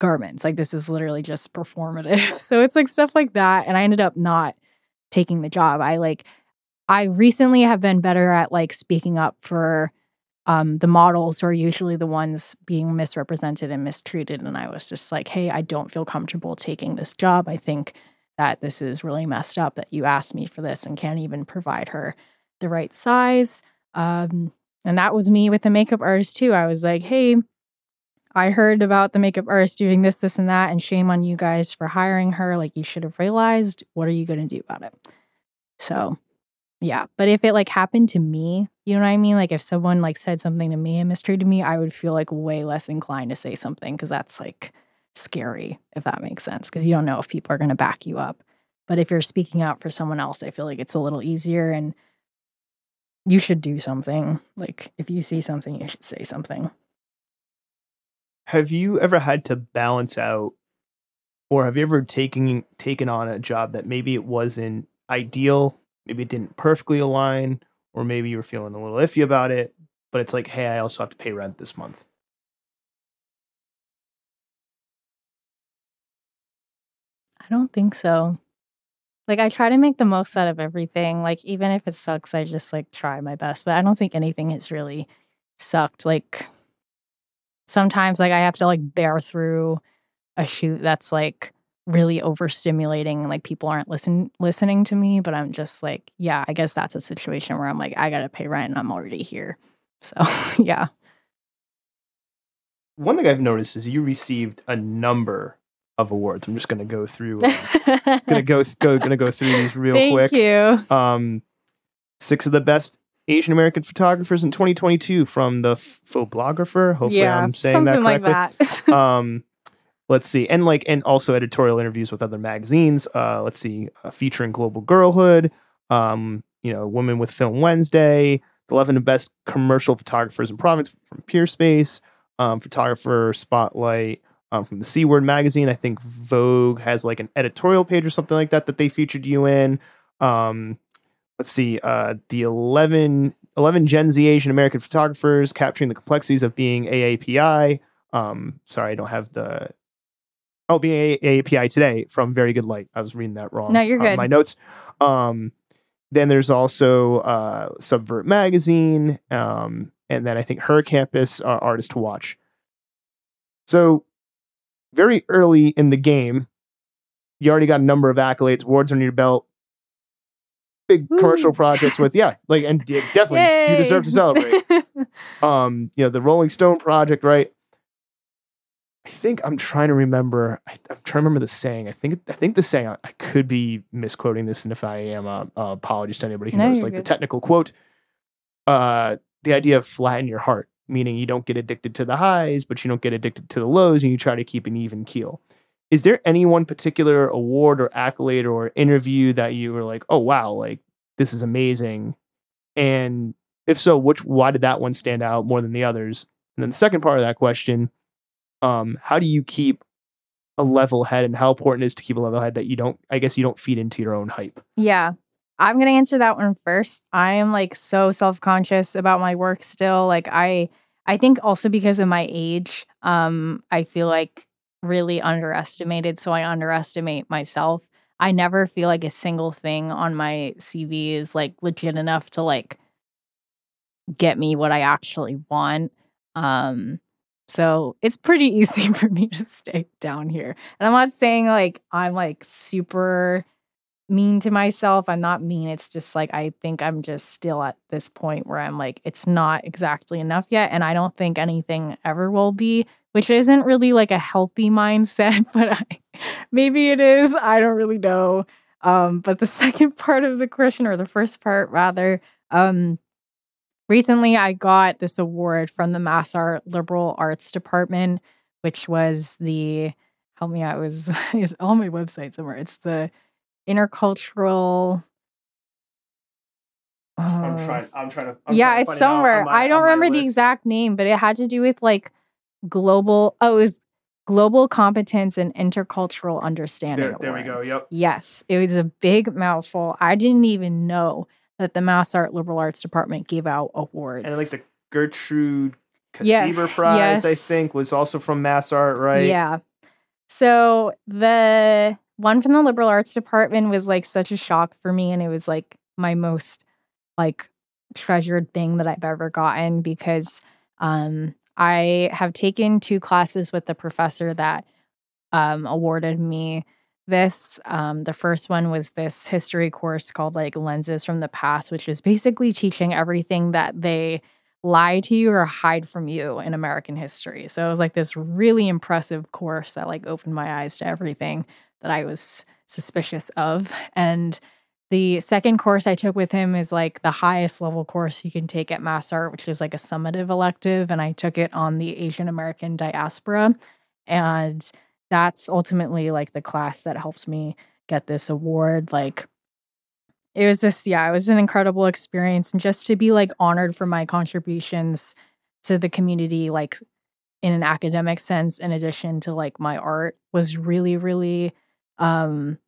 garments. Like, this is literally just performative. So it's like stuff like that, and I ended up not taking the job. I, like, I recently have been better at, like, speaking up for... Um, the models are usually the ones being misrepresented and mistreated. And I was just like, hey, I don't feel comfortable taking this job. I think that this is really messed up that you asked me for this and can't even provide her the right size. Um, and that was me with the makeup artist too. I was like, hey, I heard about the makeup artist doing this, this, and that, and shame on you guys for hiring her. Like, you should have realized, what are you going to do about it? So... yeah, but if it, like, happened to me, you know what I mean? Like, if someone, like, said something to me and mistreated me, I would feel, like, way less inclined to say something because that's, like, scary, if that makes sense, because you don't know if people are going to back you up. But if you're speaking out for someone else, I feel like it's a little easier, and you should do something. Like, if you see something, you should say something. Have you ever had to balance out, or have you ever taken, taken on a job that maybe it wasn't ideal? Maybe it didn't perfectly align, or maybe you were feeling a little iffy about it, but it's like, hey, I also have to pay rent this month. I don't think so. Like, I try to make the most out of everything. Like, even if it sucks, I just, like, try my best. But I don't think anything has really sucked. Like, sometimes like I have to like bear through a shoot that's like really overstimulating and like people aren't listen listening to me, but I'm just like, yeah, I guess that's a situation where I'm like, I gotta pay rent and I'm already here. So yeah. One thing I've noticed is you received a number of awards. I'm just gonna go through uh, gonna go, go gonna go through these real Thank quick. Thank you. Um six of the best Asian American photographers in twenty twenty-two from the Photographer. Hopefully yeah, I'm saying that correctly. Like that. um Let's see. And like, and also editorial interviews with other magazines. Uh, let's see. Uh, featuring Global Girlhood, um, you know, Women with Film Wednesday, the eleven best commercial photographers in Providence from Peerspace, um, Photographer Spotlight um, from the C Word magazine. I think Vogue has like an editorial page or something like that that they featured you in. Um, let's see. Uh, the eleven, eleven Gen Z Asian American photographers capturing the complexities of being A A P I. Um, sorry, I don't have the. Oh, being A A P I today from Very Good Light. I was reading that wrong. No, you're good. Um, my notes. Um, then there's also uh, Subvert Magazine, um, and then I think Her Campus, uh, Artist to Watch. So very early in the game, you already got a number of accolades, awards on your belt, big Ooh. commercial projects with yeah, like and definitely Yay. you deserve to celebrate. um, you know the Rolling Stone project, right? I think I'm trying to remember. I, I'm trying to remember the saying. I think I think the saying. I, I could be misquoting this, and if I am, uh, uh, apologies to anybody who no, knows like good. the technical quote. Uh, the idea of flatten your heart, meaning you don't get addicted to the highs, but you don't get addicted to the lows, and you try to keep an even keel. Is there any one particular award or accolade or interview that you were like, oh wow, like this is amazing? And if so, which why did that one stand out more than the others? And then the second part of that question. Um, how do you keep a level head, and how important it is to keep a level head that you don't, I guess you don't feed into your own hype? Yeah. I'm going to answer that one first. I am like so self-conscious about my work still. Like I, I think also because of my age, um, I feel like really underestimated. So I underestimate myself. I never feel like a single thing on my C V is like legit enough to like get me what I actually want. Um, So it's pretty easy for me to stay down here. And I'm not saying like I'm like super mean to myself. I'm not mean. It's just like I think I'm just still at this point where I'm like, it's not exactly enough yet. And I don't think anything ever will be, which isn't really like a healthy mindset, but I, maybe it is. I don't really know. Um, but the second part of the question, or the first part rather, um, recently, I got this award from the MassArt Liberal Arts Department, which was the, help me out, it was it's on my website somewhere. It's the intercultural. Uh, I'm trying, I'm trying to. I'm yeah, trying to it's somewhere. It my, I don't remember the exact name, but it had to do with like global, oh, it was Global Competence and Intercultural Understanding. There, there we go. Yep. Yes, it was a big mouthful. I didn't even know that the MassArt Liberal Arts Department gave out awards. And like the Gertrude Kaseber yeah. Prize, yes. I think, was also from MassArt, right? Yeah. So the one from the Liberal Arts Department was like such a shock for me. And it was like my most like treasured thing that I've ever gotten, because um, I have taken two classes with the professor that um, awarded me this. Um, the first one was this history course called like Lenses from the Past, which is basically teaching everything that they lie to you or hide from you in American history. So it was like this really impressive course that like opened my eyes to everything that I was suspicious of. And the second course I took with him is like the highest level course you can take at MassArt, which is like a summative elective. And I took it on the Asian American diaspora. And that's ultimately like the class that helped me get this award. Like it was just, yeah, it was an incredible experience. And just to be like honored for my contributions to the community, like in an academic sense, in addition to like my art, was really, really um,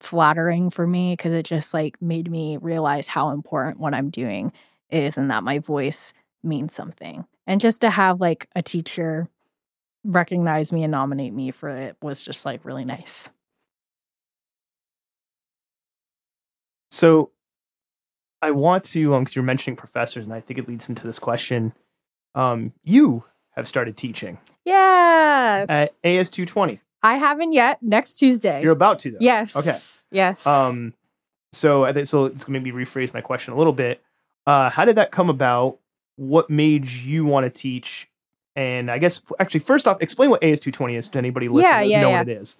flattering for me, because it just like made me realize how important what I'm doing is and that my voice means something. And just to have like a teacher recognize me and nominate me for it was just like really nice. So I want to, um, because you're mentioning professors, and I think it leads into this question. Um, you have started teaching. Yeah. At A S two twenty. I haven't yet. Next Tuesday. You're about to, though. Yes. Okay. Yes. Um. So I think so. It's going to maybe rephrase my question a little bit. Uh, how did that come about? What made you want to teach? And I guess, actually, first off, explain what A S two twenty is to anybody listening yeah, yeah, who knows yeah. what it is.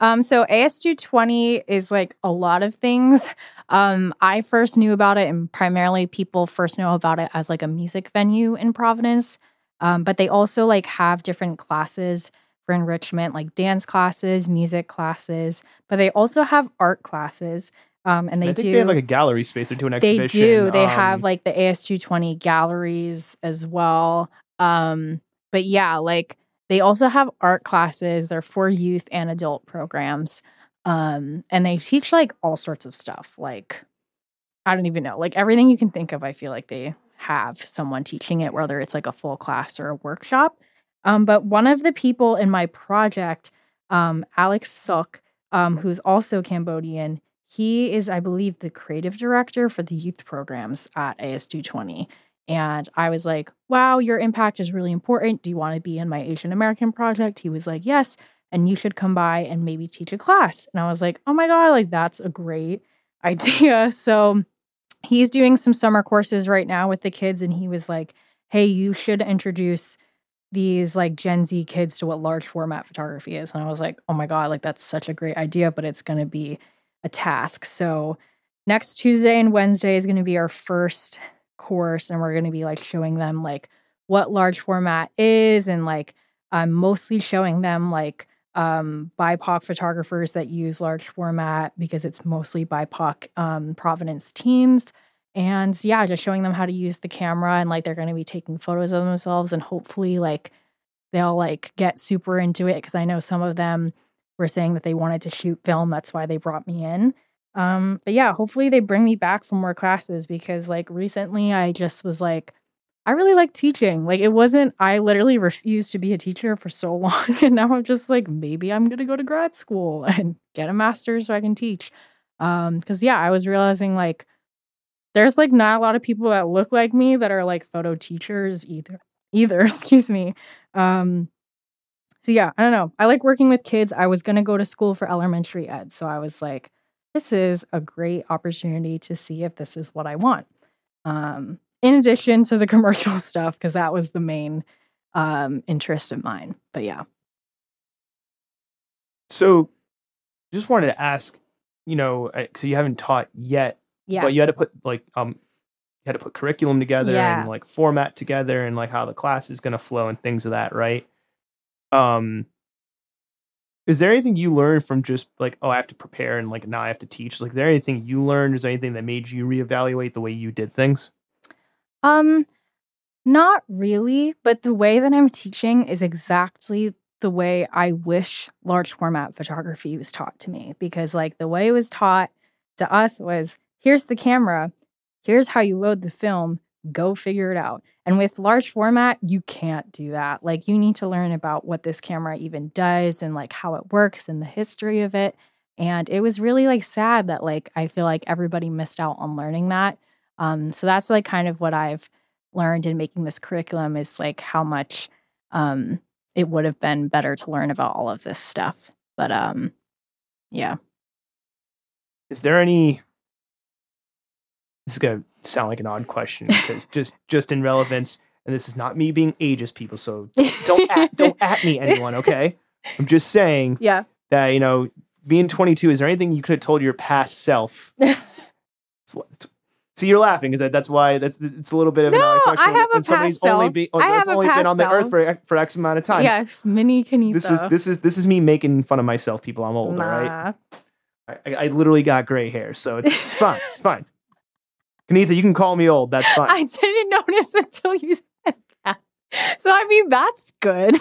Um, so A S two twenty is like a lot of things. Um, I first knew about it, and primarily people first know about it as like a music venue in Providence. Um, but they also like have different classes for enrichment, like dance classes, music classes. But they also have art classes. Um, and they I think do. They have like a gallery space. They do an exhibition. They do. They um, have like the A S two twenty galleries as well. Um, but yeah, like they also have art classes. They're for youth and adult programs. Um, and they teach like all sorts of stuff. Like, I don't even know, like everything you can think of. I feel like they have someone teaching it, whether it's like a full class or a workshop. Um, but one of the people in my project, um, Alex Suk, um, who's also Cambodian, he is, I believe, the creative director for the youth programs at A S two twenty. And I was like, wow, your impact is really important. Do you want to be in my Asian American project? He was like, yes, and you should come by and maybe teach a class. And I was like, oh my God, like that's a great idea. So he's doing some summer courses right now with the kids. And he was like, hey, you should introduce these like Gen Z kids to what large format photography is. And I was like, oh my God, like that's such a great idea, but it's going to be a task. So next Tuesday and Wednesday is going to be our first course, and we're going to be like showing them like what large format is, and like I'm mostly showing them like um B I P O C photographers that use large format, because it's mostly B I P O C um Providence teens. And yeah, just showing them how to use the camera, and like they're going to be taking photos of themselves, and hopefully like they'll like get super into it, because I know some of them were saying that they wanted to shoot film. That's why they brought me in. Um, but yeah, hopefully they bring me back for more classes, because like recently I just was like, I really like teaching. Like it wasn't, I literally refused to be a teacher for so long. And now I'm just like, maybe I'm going to go to grad school and get a master's so I can teach. Um, cause yeah, I was realizing like, there's like not a lot of people that look like me that are like photo teachers either, either, excuse me. Um, so yeah, I don't know. I like working with kids. I was going to go to school for elementary ed. So I was like, this is a great opportunity to see if this is what I want. Um, in addition to the commercial stuff, because that was the main um, interest of mine. But yeah. So just wanted to ask, you know, so you haven't taught yet, yeah. but you had to put like, um, you had to put curriculum together yeah. and like format together and like how the class is going to flow and things of that. Right. Um, Is there anything you learned from just like, oh, I have to prepare and like now I have to teach? Like, is there anything you learned? Is there anything that made you reevaluate the way you did things? Um, not really. But the way that I'm teaching is exactly the way I wish large format photography was taught to me. Because like the way it was taught to us was, here's the camera, here's how you load the film, go figure it out. And with large format, you can't do that. Like you need to learn about what this camera even does and like how it works and the history of it. And it was really like sad that like I feel like everybody missed out on learning that. Um, so that's like kind of what I've learned in making this curriculum, is like how much um, it would have been better to learn about all of this stuff. But um, yeah. Is there any... This is going to sound like an odd question, because just, just in relevance, and this is not me being ageist, people, so don't at, don't at me, anyone, okay? I'm just saying yeah. that, you know, being twenty-two, is there anything you could have told your past self? So, so you're laughing, because that, that's why, that's it's a little bit of no, an odd question. No, I have a past self. Only be, oh, I have a only past been on the self. Earth for, for X amount of time. Yes, mini Kannetha. This is, this is, this is me making fun of myself, people. I'm old, nah. all right? I, I literally got gray hair, so it's, it's fine, it's fine. Kannetha, you can call me old. That's fine. I didn't notice until you said that. So, I mean, that's good.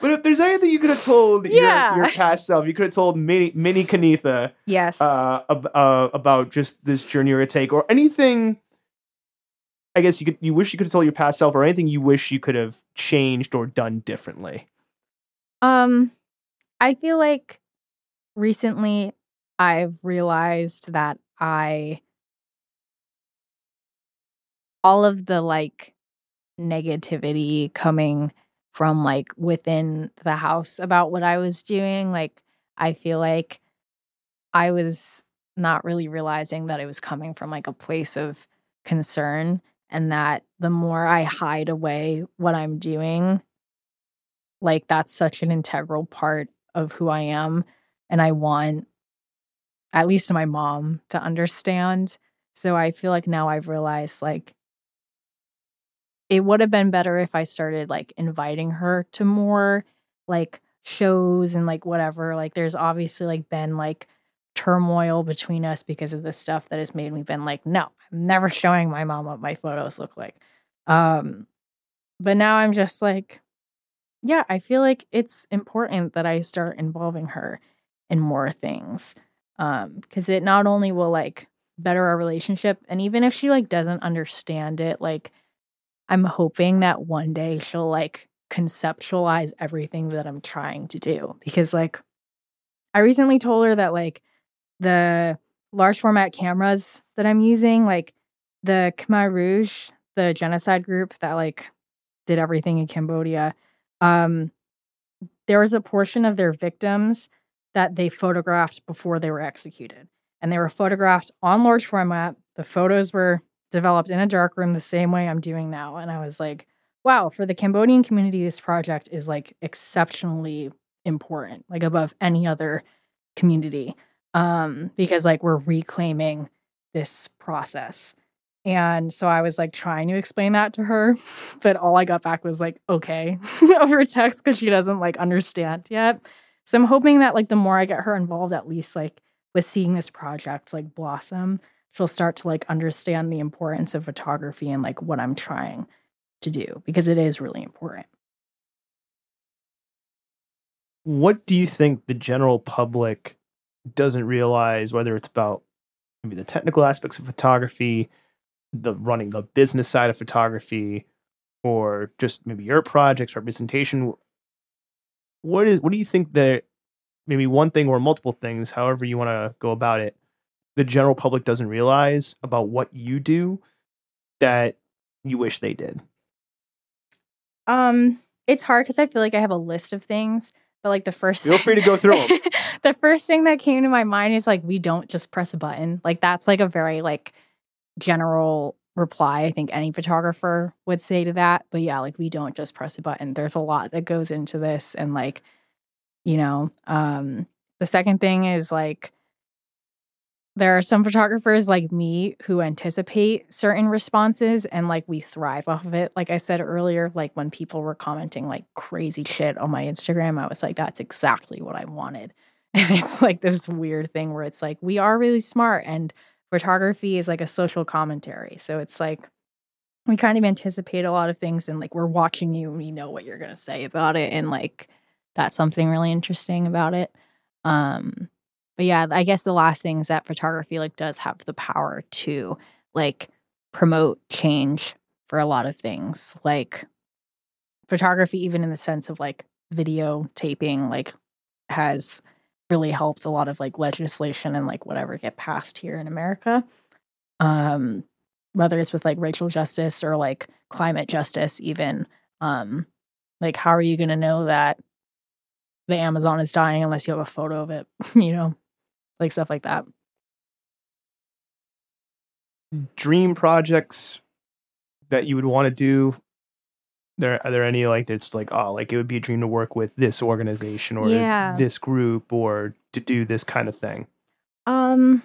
But if there's anything you could have told yeah. your, your past self, you could have told mini, mini Kannetha yes. uh, ab- uh, about just this journey or a take, or anything, I guess, you could, you wish you could have told your past self, or anything you wish you could have changed or done differently. Um, I feel like recently... I've realized that I, all of the like negativity coming from like within the house about what I was doing. Like, I feel like I was not really realizing that it was coming from like a place of concern, and that the more I hide away what I'm doing, like that's such an integral part of who I am. And I want, at least my mom, to understand. So I feel like now I've realized like it would have been better if I started like inviting her to more like shows and like whatever. Like there's obviously like been like turmoil between us because of the stuff that has made me been like, no, I'm never showing my mom what my photos look like. Um, but now I'm just like, yeah, I feel like it's important that I start involving her in more things. Um, because it not only will like better our relationship, and even if she like doesn't understand it, like I'm hoping that one day she'll like conceptualize everything that I'm trying to do. Because like I recently told her that like the large format cameras that I'm using, like the Khmer Rouge, the genocide group that like did everything in Cambodia, um, there was a portion of their victims that they photographed before they were executed. And they were photographed on large format. The photos were developed in a darkroom the same way I'm doing now. And I was like, wow, for the Cambodian community, this project is like exceptionally important, like above any other community, um, because like we're reclaiming this process. And so I was like trying to explain that to her, but all I got back was like, okay, over text, because she doesn't like understand yet. So I'm hoping that like the more I get her involved, at least like with seeing this project like blossom, she'll start to like understand the importance of photography and like what I'm trying to do, because it is really important. What do you think the general public doesn't realize, whether it's about maybe the technical aspects of photography, the running the business side of photography, or just maybe your projects, representation? What is, what do you think that maybe one thing or multiple things, however you want to go about it, the general public doesn't realize about what you do that you wish they did? Um, it's hard because I feel like I have a list of things, but like the first, feel free to go through them. The first thing that came to my mind is like, we don't just press a button. Like that's like a very like general reply I think any photographer would say to that. But yeah, like we don't just press a button. There's a lot that goes into this. And like, you know, um, the second thing is like there are some photographers like me who anticipate certain responses and like we thrive off of it. Like I said earlier, like when people were commenting like crazy shit on my Instagram, I was like, that's exactly what I wanted. And it's like this weird thing where it's like we are really smart, and photography is like a social commentary. So it's like we kind of anticipate a lot of things, and like we're watching you and we know what you're going to say about it. And like that's something really interesting about it. Um, but yeah, I guess the last thing is that photography like does have the power to like promote change for a lot of things. Like photography, even in the sense of like videotaping, like has really helped a lot of like legislation and like whatever get passed here in America, um, whether it's with like racial justice or like climate justice even. Um, like how are you going to know that the Amazon is dying unless you have a photo of it, you know, like stuff like that. Dream projects that you would want to do. There, are there any like that's like, oh, like it would be a dream to work with this organization or yeah. this group or to do this kind of thing? Um,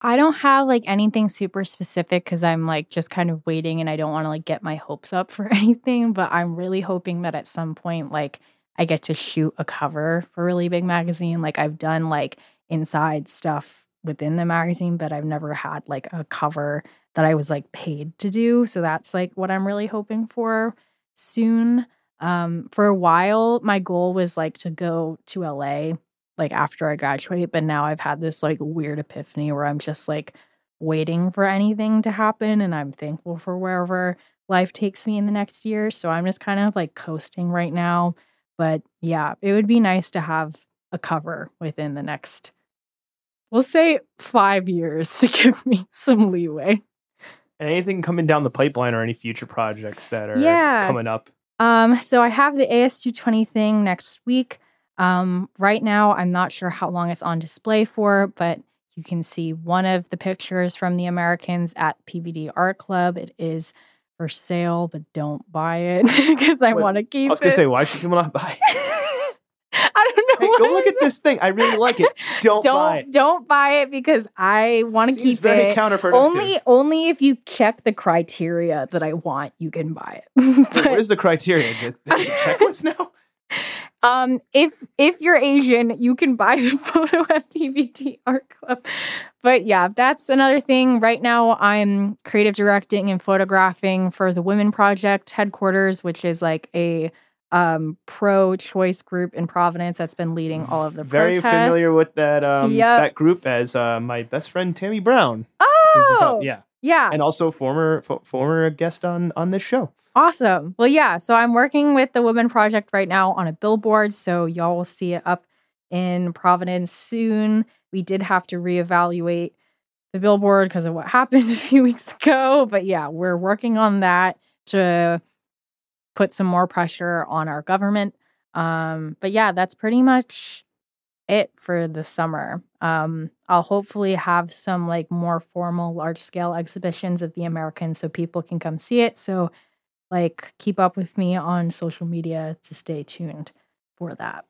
I don't have like anything super specific because I'm like just kind of waiting, and I don't want to like get my hopes up for anything. But I'm really hoping that at some point, like I get to shoot a cover for a really big magazine. Like I've done like inside stuff within the magazine, but I've never had like a cover that I was like paid to do. So that's like what I'm really hoping for soon. Um, for a while, my goal was like to go to L A like after I graduate. But now I've had this like weird epiphany where I'm just like waiting for anything to happen. And I'm thankful for wherever life takes me in the next year. So I'm just kind of like coasting right now. But yeah, it would be nice to have a cover within the next, we'll say five years, to give me some leeway. And anything coming down the pipeline or any future projects that are yeah. coming up? Um, so I have the A S two twenty thing next week. Um, right now, I'm not sure how long it's on display for, but you can see one of the pictures from The Americans at P V D Art Club. It is for sale, but don't buy it because I want to keep it. I was going to say, why should people not buy it? I don't know. Hey, go look at this thing. I really like it. Don't, don't buy it. Don't buy it because I want to keep very it. Counterproductive. Only, only if you check the criteria that I want, you can buy it. But, what is the criteria? Is it a checklist now? Um, if if you're Asian, you can buy the photo at P V D Art Club. But yeah, that's another thing. Right now, I'm creative directing and photographing for the Women Project headquarters, which is like a um, pro-choice group in Providence that's been leading all of the Very protests. Very familiar with that um, yep. that group as uh, my best friend Tammy Brown. Oh, about, yeah, yeah, and also former f- former guest on on this show. Awesome. Well, yeah, so I'm working with the Women Project right now on a billboard, so y'all will see it up in Providence soon. We did have to reevaluate the billboard because of what happened a few weeks ago, but yeah, we're working on that to put some more pressure on our government. Um, but yeah, that's pretty much it for the summer. Um, I'll hopefully have some like more formal large-scale exhibitions of The Americans so people can come see it, so like, keep up with me on social media to stay tuned for that.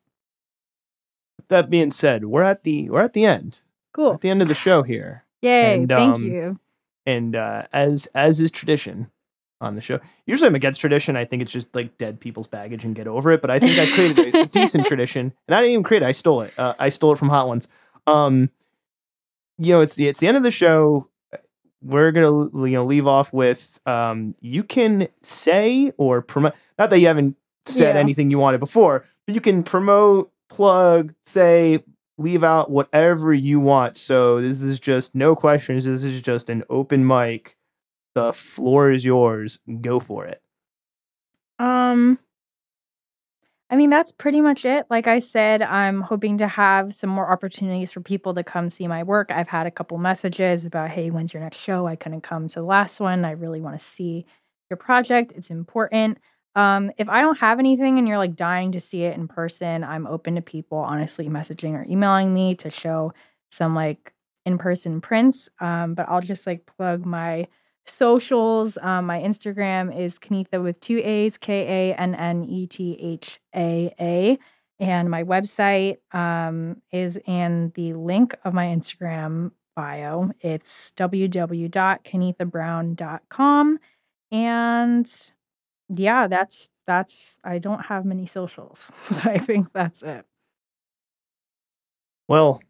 That being said, we're at the we're at the end. Cool. We're at the end of the show here. Yay! And, thank um, you. And uh, as as is tradition on the show, usually I'm against tradition. I think it's just like dead people's baggage and get over it. But I think I created a decent tradition, and I didn't even create it. I stole it. Uh, I stole it from Hot Ones. Um, you know, it's the it's the end of the show. We're going to you know, leave off with, um, you can say or promote, not that you haven't said yeah. anything you wanted before, but you can promote, plug, say, leave out whatever you want. So this is just no questions. This is just an open mic. The floor is yours. Go for it. Um, I mean, that's pretty much it. Like I said, I'm hoping to have some more opportunities for people to come see my work. I've had a couple messages about, hey, when's your next show? I couldn't come to the last one. I really want to see your project. It's important. Um, if I don't have anything and you're like dying to see it in person, I'm open to people honestly messaging or emailing me to show some like in-person prints. Um, but I'll just like plug my socials. Um, my Instagram is Kannetha with two A's, K A N N E T H A A. And my website um, is in the link of my Instagram bio. It's w w w dot kannetha brown dot com. And yeah, that's, that's, I don't have many socials. So I think that's it. Well,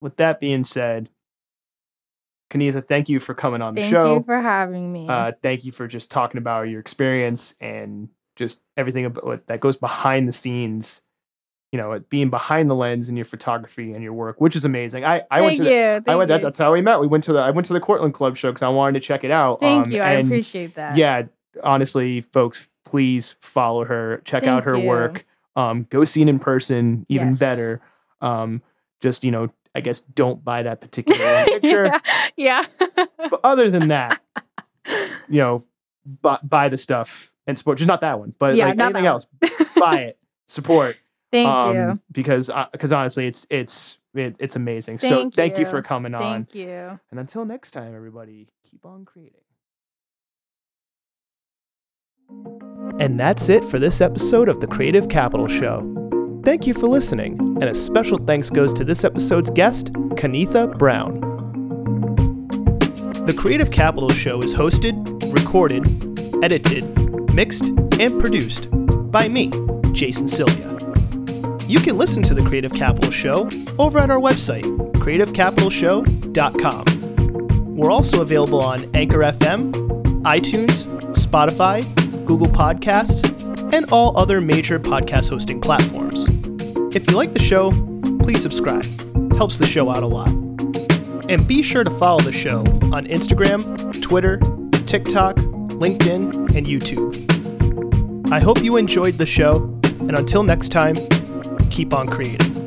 with that being said, Kannetha, thank you for coming on the thank show. Thank you for having me. Uh, thank you for just talking about your experience and just everything about that goes behind the scenes, you know, it being behind the lens in your photography and your work, which is amazing. I, I thank went to the, you. Thank I went, that's, that's how we met. We went to the, I went to the Cortland Club show because I wanted to check it out. Thank um, you. I appreciate that. Yeah. Honestly, folks, please follow her, check thank out her you. work, um, go see it in person, even yes. better. Um, just, you know, I guess don't buy that particular picture. yeah. yeah. But other than that, you know, buy, buy the stuff and support. Just not that one, but yeah, like anything else, buy it, support. Thank um, you. Because uh, because honestly, it's it's it, it's amazing. Thank so you. thank you for coming on. Thank you. And until next time, everybody, keep on creating. And that's it for this episode of The Creative Capital Show. Thank you for listening, and a special thanks goes to this episode's guest, Kannetha Brown. The Creative Capital Show is hosted, recorded, edited, mixed, and produced by me, Jason Sylvia. You can listen to The Creative Capital Show over at our website, creative capital show dot com. We're also available on Anchor F M, iTunes, Spotify, Google Podcasts, and all other major podcast hosting platforms. If you like the show, please subscribe. Helps the show out a lot. And be sure to follow the show on Instagram, Twitter, TikTok, LinkedIn, and YouTube. I hope you enjoyed the show, and until next time, keep on creating.